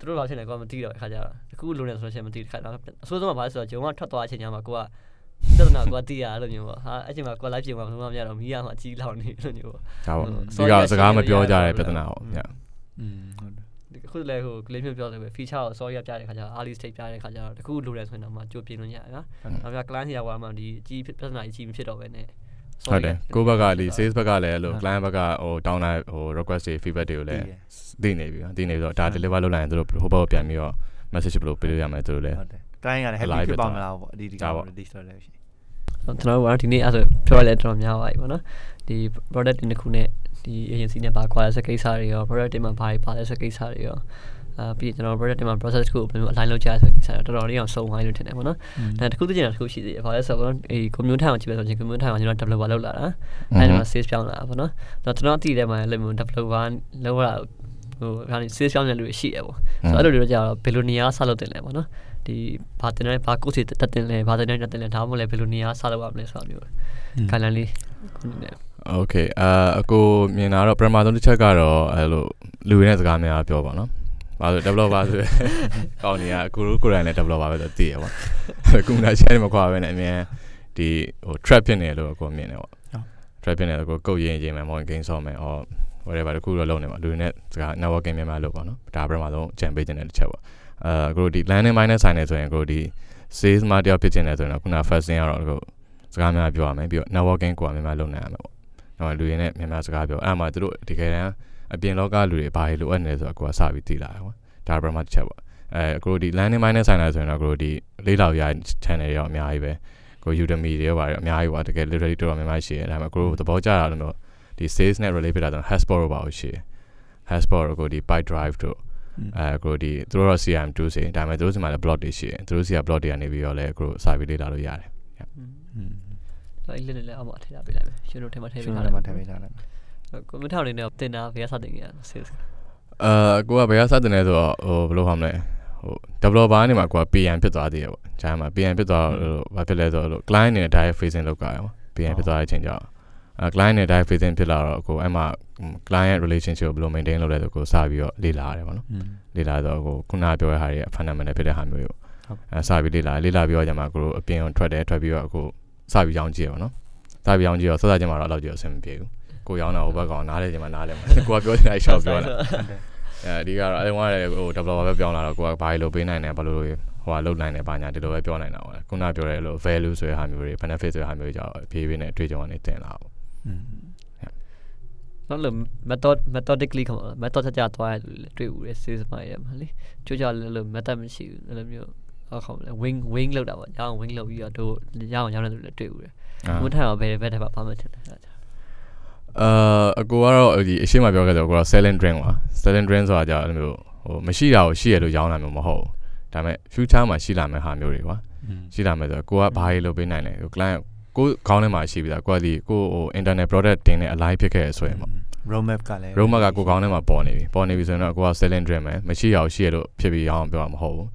Through us in a comedy or Hada. The cool lunar society cut up. So, some of us are Joma Tatuachi Yamakoa. Doesn't know what the other you are. I think I call you one year of Yama T. Lowney. So, you got the garment your diet now. Yeah. ခုလည်းဟိုကလေးမျိုးပြောတယ်ပဲဖီချာကိုစောရပြတဲ့ခါကျတော့အားလေးစတိတ်ပြတဲ့ခါကျတော့တခုလိုတယ်ဆိုရင်တော့မှကြိုပြင်လို့ရတယ်နော်။ဒါပေမဲ့ client တွေကမှဒီအကြီးပြဿနာအကြီးမဖြစ်တော့ဘဲနဲ့ဟုတ်တယ်ကိုယ့်ဘက်ကလေ sales ဘက်ကလည်းအဲ့လို client ဘက်ကဟို request တွေ feedback တွေကိုလည်းသိနေပြီနော်သိနေပြီးတော့ဒါ deliver လုပ်လိုက်ရင်တို့ဟိုဘက်ကိုပြန်ပြီးတော့ message ဘယ်လိုပေးလို့ရမလဲတို့လည်းဟုတ်တယ် client ကလည်း happy ဖြစ်ပါမလားပေါ့ဒီကျွန်တော်ကဒီနေ့အဲ့ဆိုပြောရလဲတော်တော်များပါပြီပေါ့နော်ဒီ product တစ်ခုနဲ့ the agency နဲ့ဘာ quality ကိစ္စတွေရော product တွေမှာဘာတွေပါလဲဆိုကိစ္စတွေရော ပြီးကျွန်တော် product တွေမှာ process ကိုဘယ်လို align လုပ်ကြရဆိုကိစ္စတွေတော်တော်လေးအောင်စုံဝိုင်းလို့ထင်တယ်ပေါ့နော် ဒါ တစ်ခုတည်းကျတာတစ်ခုရှိသေးတယ်ဘာလဲဆိုတော့ အေ commune ထိုင်အောင်ကြည့်ပဲဆိုရင် commune ထိုင်အောင်ကျွန်တော် developer လောက်လာတာ အဲ့ဒါ sales ပြောင်းလာတာပေါ့နော် ကျွန်တော်အတိအကျမှလည်း developer လောက်လာဟို sales ပြောင်းနေလို့ရှိရပေါ့ ဆိုတော့ အဲ့လိုတွေတော့ကျတော့ဘယ်လိုနေရာဆက်လုပ်တင်လဲပေါ့နော် ဒီဘာတင်လဲဘာကိုယ်စီတက်တင်လဲဘာတင်လဲတက်တင်လဲဒါမှမဟုတ်လည်းဘယ်လိုနေရာဆက်လုပ်ရမလဲဆိုတော့မျိုး okay အကိုမြင်တာတော့ programmer တစ်ချက်ကတော့အဲ့လိုလူတွေနဲ့စကားများပြောပါတော့ဘာလို့ developer ဆိုတော့ကောင်းနေရအကိုကိုယ်တိုင်လည်း developer ပဲဆိုသိရပါဘူးကွန်ပျူတာ share မခွာပဲနဲ့အမြင်ဒီဟို trap ဖြစ်နေလို့အကိုမြင်တယ်ပေါ့ trap ဖြစ်နေတော့ကိုကုတ်ရင်းမယ်မောင် game ဆော့မယ် or whatever တစ်ခုတော့လုပ်နေပါလူတွေနဲ့စကား networking များများလုပ်ပါတော့ဒါ programmer ဆုံးအကြံပေးခြင်းတဲ့တစ်ချက်ပေါ့အကိုဒီ landing mine နဲ့ဆိုင်နေဆိုရင်ကိုဒီ sales မှာတယောက်ဖြစ်ခြင်းတယ်ဆိုရင်တော့ခုန first thing ကတော့ကိုစကားများပြောရမယ်ပြီးတော့ networking ကိုအမြင်များလုပ်နိုင်ရမယ် လူတွေနဲ့များများစကားပြောအဲ့မှာသူတို့တကယ်တမ်းအပြင်လောကလူတွေဘာတွေလိုအပ်နေလဲဆိုတော့ကိုယ်ကစပြီးသိလာတယ်ပေါ့ဒါပရမတ်ချက်ပေါ့ Go the landing minus another go the little yard channel on my way. Go you the media wire my way to get literally to my share. I'm a group the boja. I don't know. The sales net related on Hasbro about share. Hasbro go the bike drive to go the through a CM to say. Damn it, those my blood is here. Through see a bloody and if you all a group side with it out of yard. So I didn't know about it. You know, without enough dinner, we are something else. Go up here Saturday or Blue Hamlet. Double of Anima, P and Pitadi, Chama, P and Pitar, Vapileto, Klein in a dive freezing local, P and Pitar change out. A Klein in a dive freezing pillar, go Emma, client relationship, Blue maintain or let go Savio, Lila, Lila, go, Kunato, Harry, Fanamana Pidahamu, and Savi Lila, Lila Viojamagro, appear on Trade, Trabio, go Savi Yangio, no? Savi Yangio, so that you are allowed your same view. Go down over on Allegem and Alem. Go up your night shop. I don't want to go double up your honor, go up by Lobina and Abalu, while Lobina and Banya did over your honor. Could not be a value to a hammer, benefit to a hammer, paving a treaty on it. Methodically, methodically, Aguaro, the Shima Bioga, or selling drain. Selling drains are Mashia or Shia to Yana Moho. Damn few times she lame Hamuriwa. She lame go up high low benign. Your client go counting my sheep that go the go or internet product in a live picker as well. Roma go counting my pony. Pony is not go selling drain, Mashia or Shia to Pibi Yam Biamho.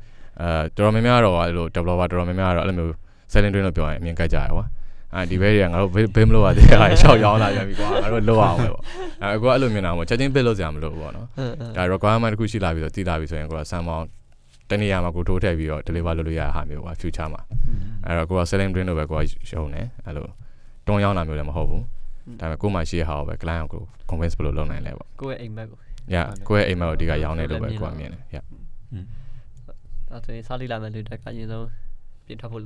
Dromimaro, I look double water, Dromimaro, selling drain of Bion, Minkajawa. I very young, Pimlo, I shall yawn at you. I would low out. I go alumina, which I think belows them low. I require my cushy life with a tea life and go somehow. Then Yamako to tell you to live a little year, have you a few chama. I go selling drink over quite shown, eh? Hello. Don't yawn at me, hobo. Time go my share how a client go convince below long and level. Go a mego. Yeah, go a mego, dig a yawn at over one minute. Yeah. That's a sally lamb, you know. Okay,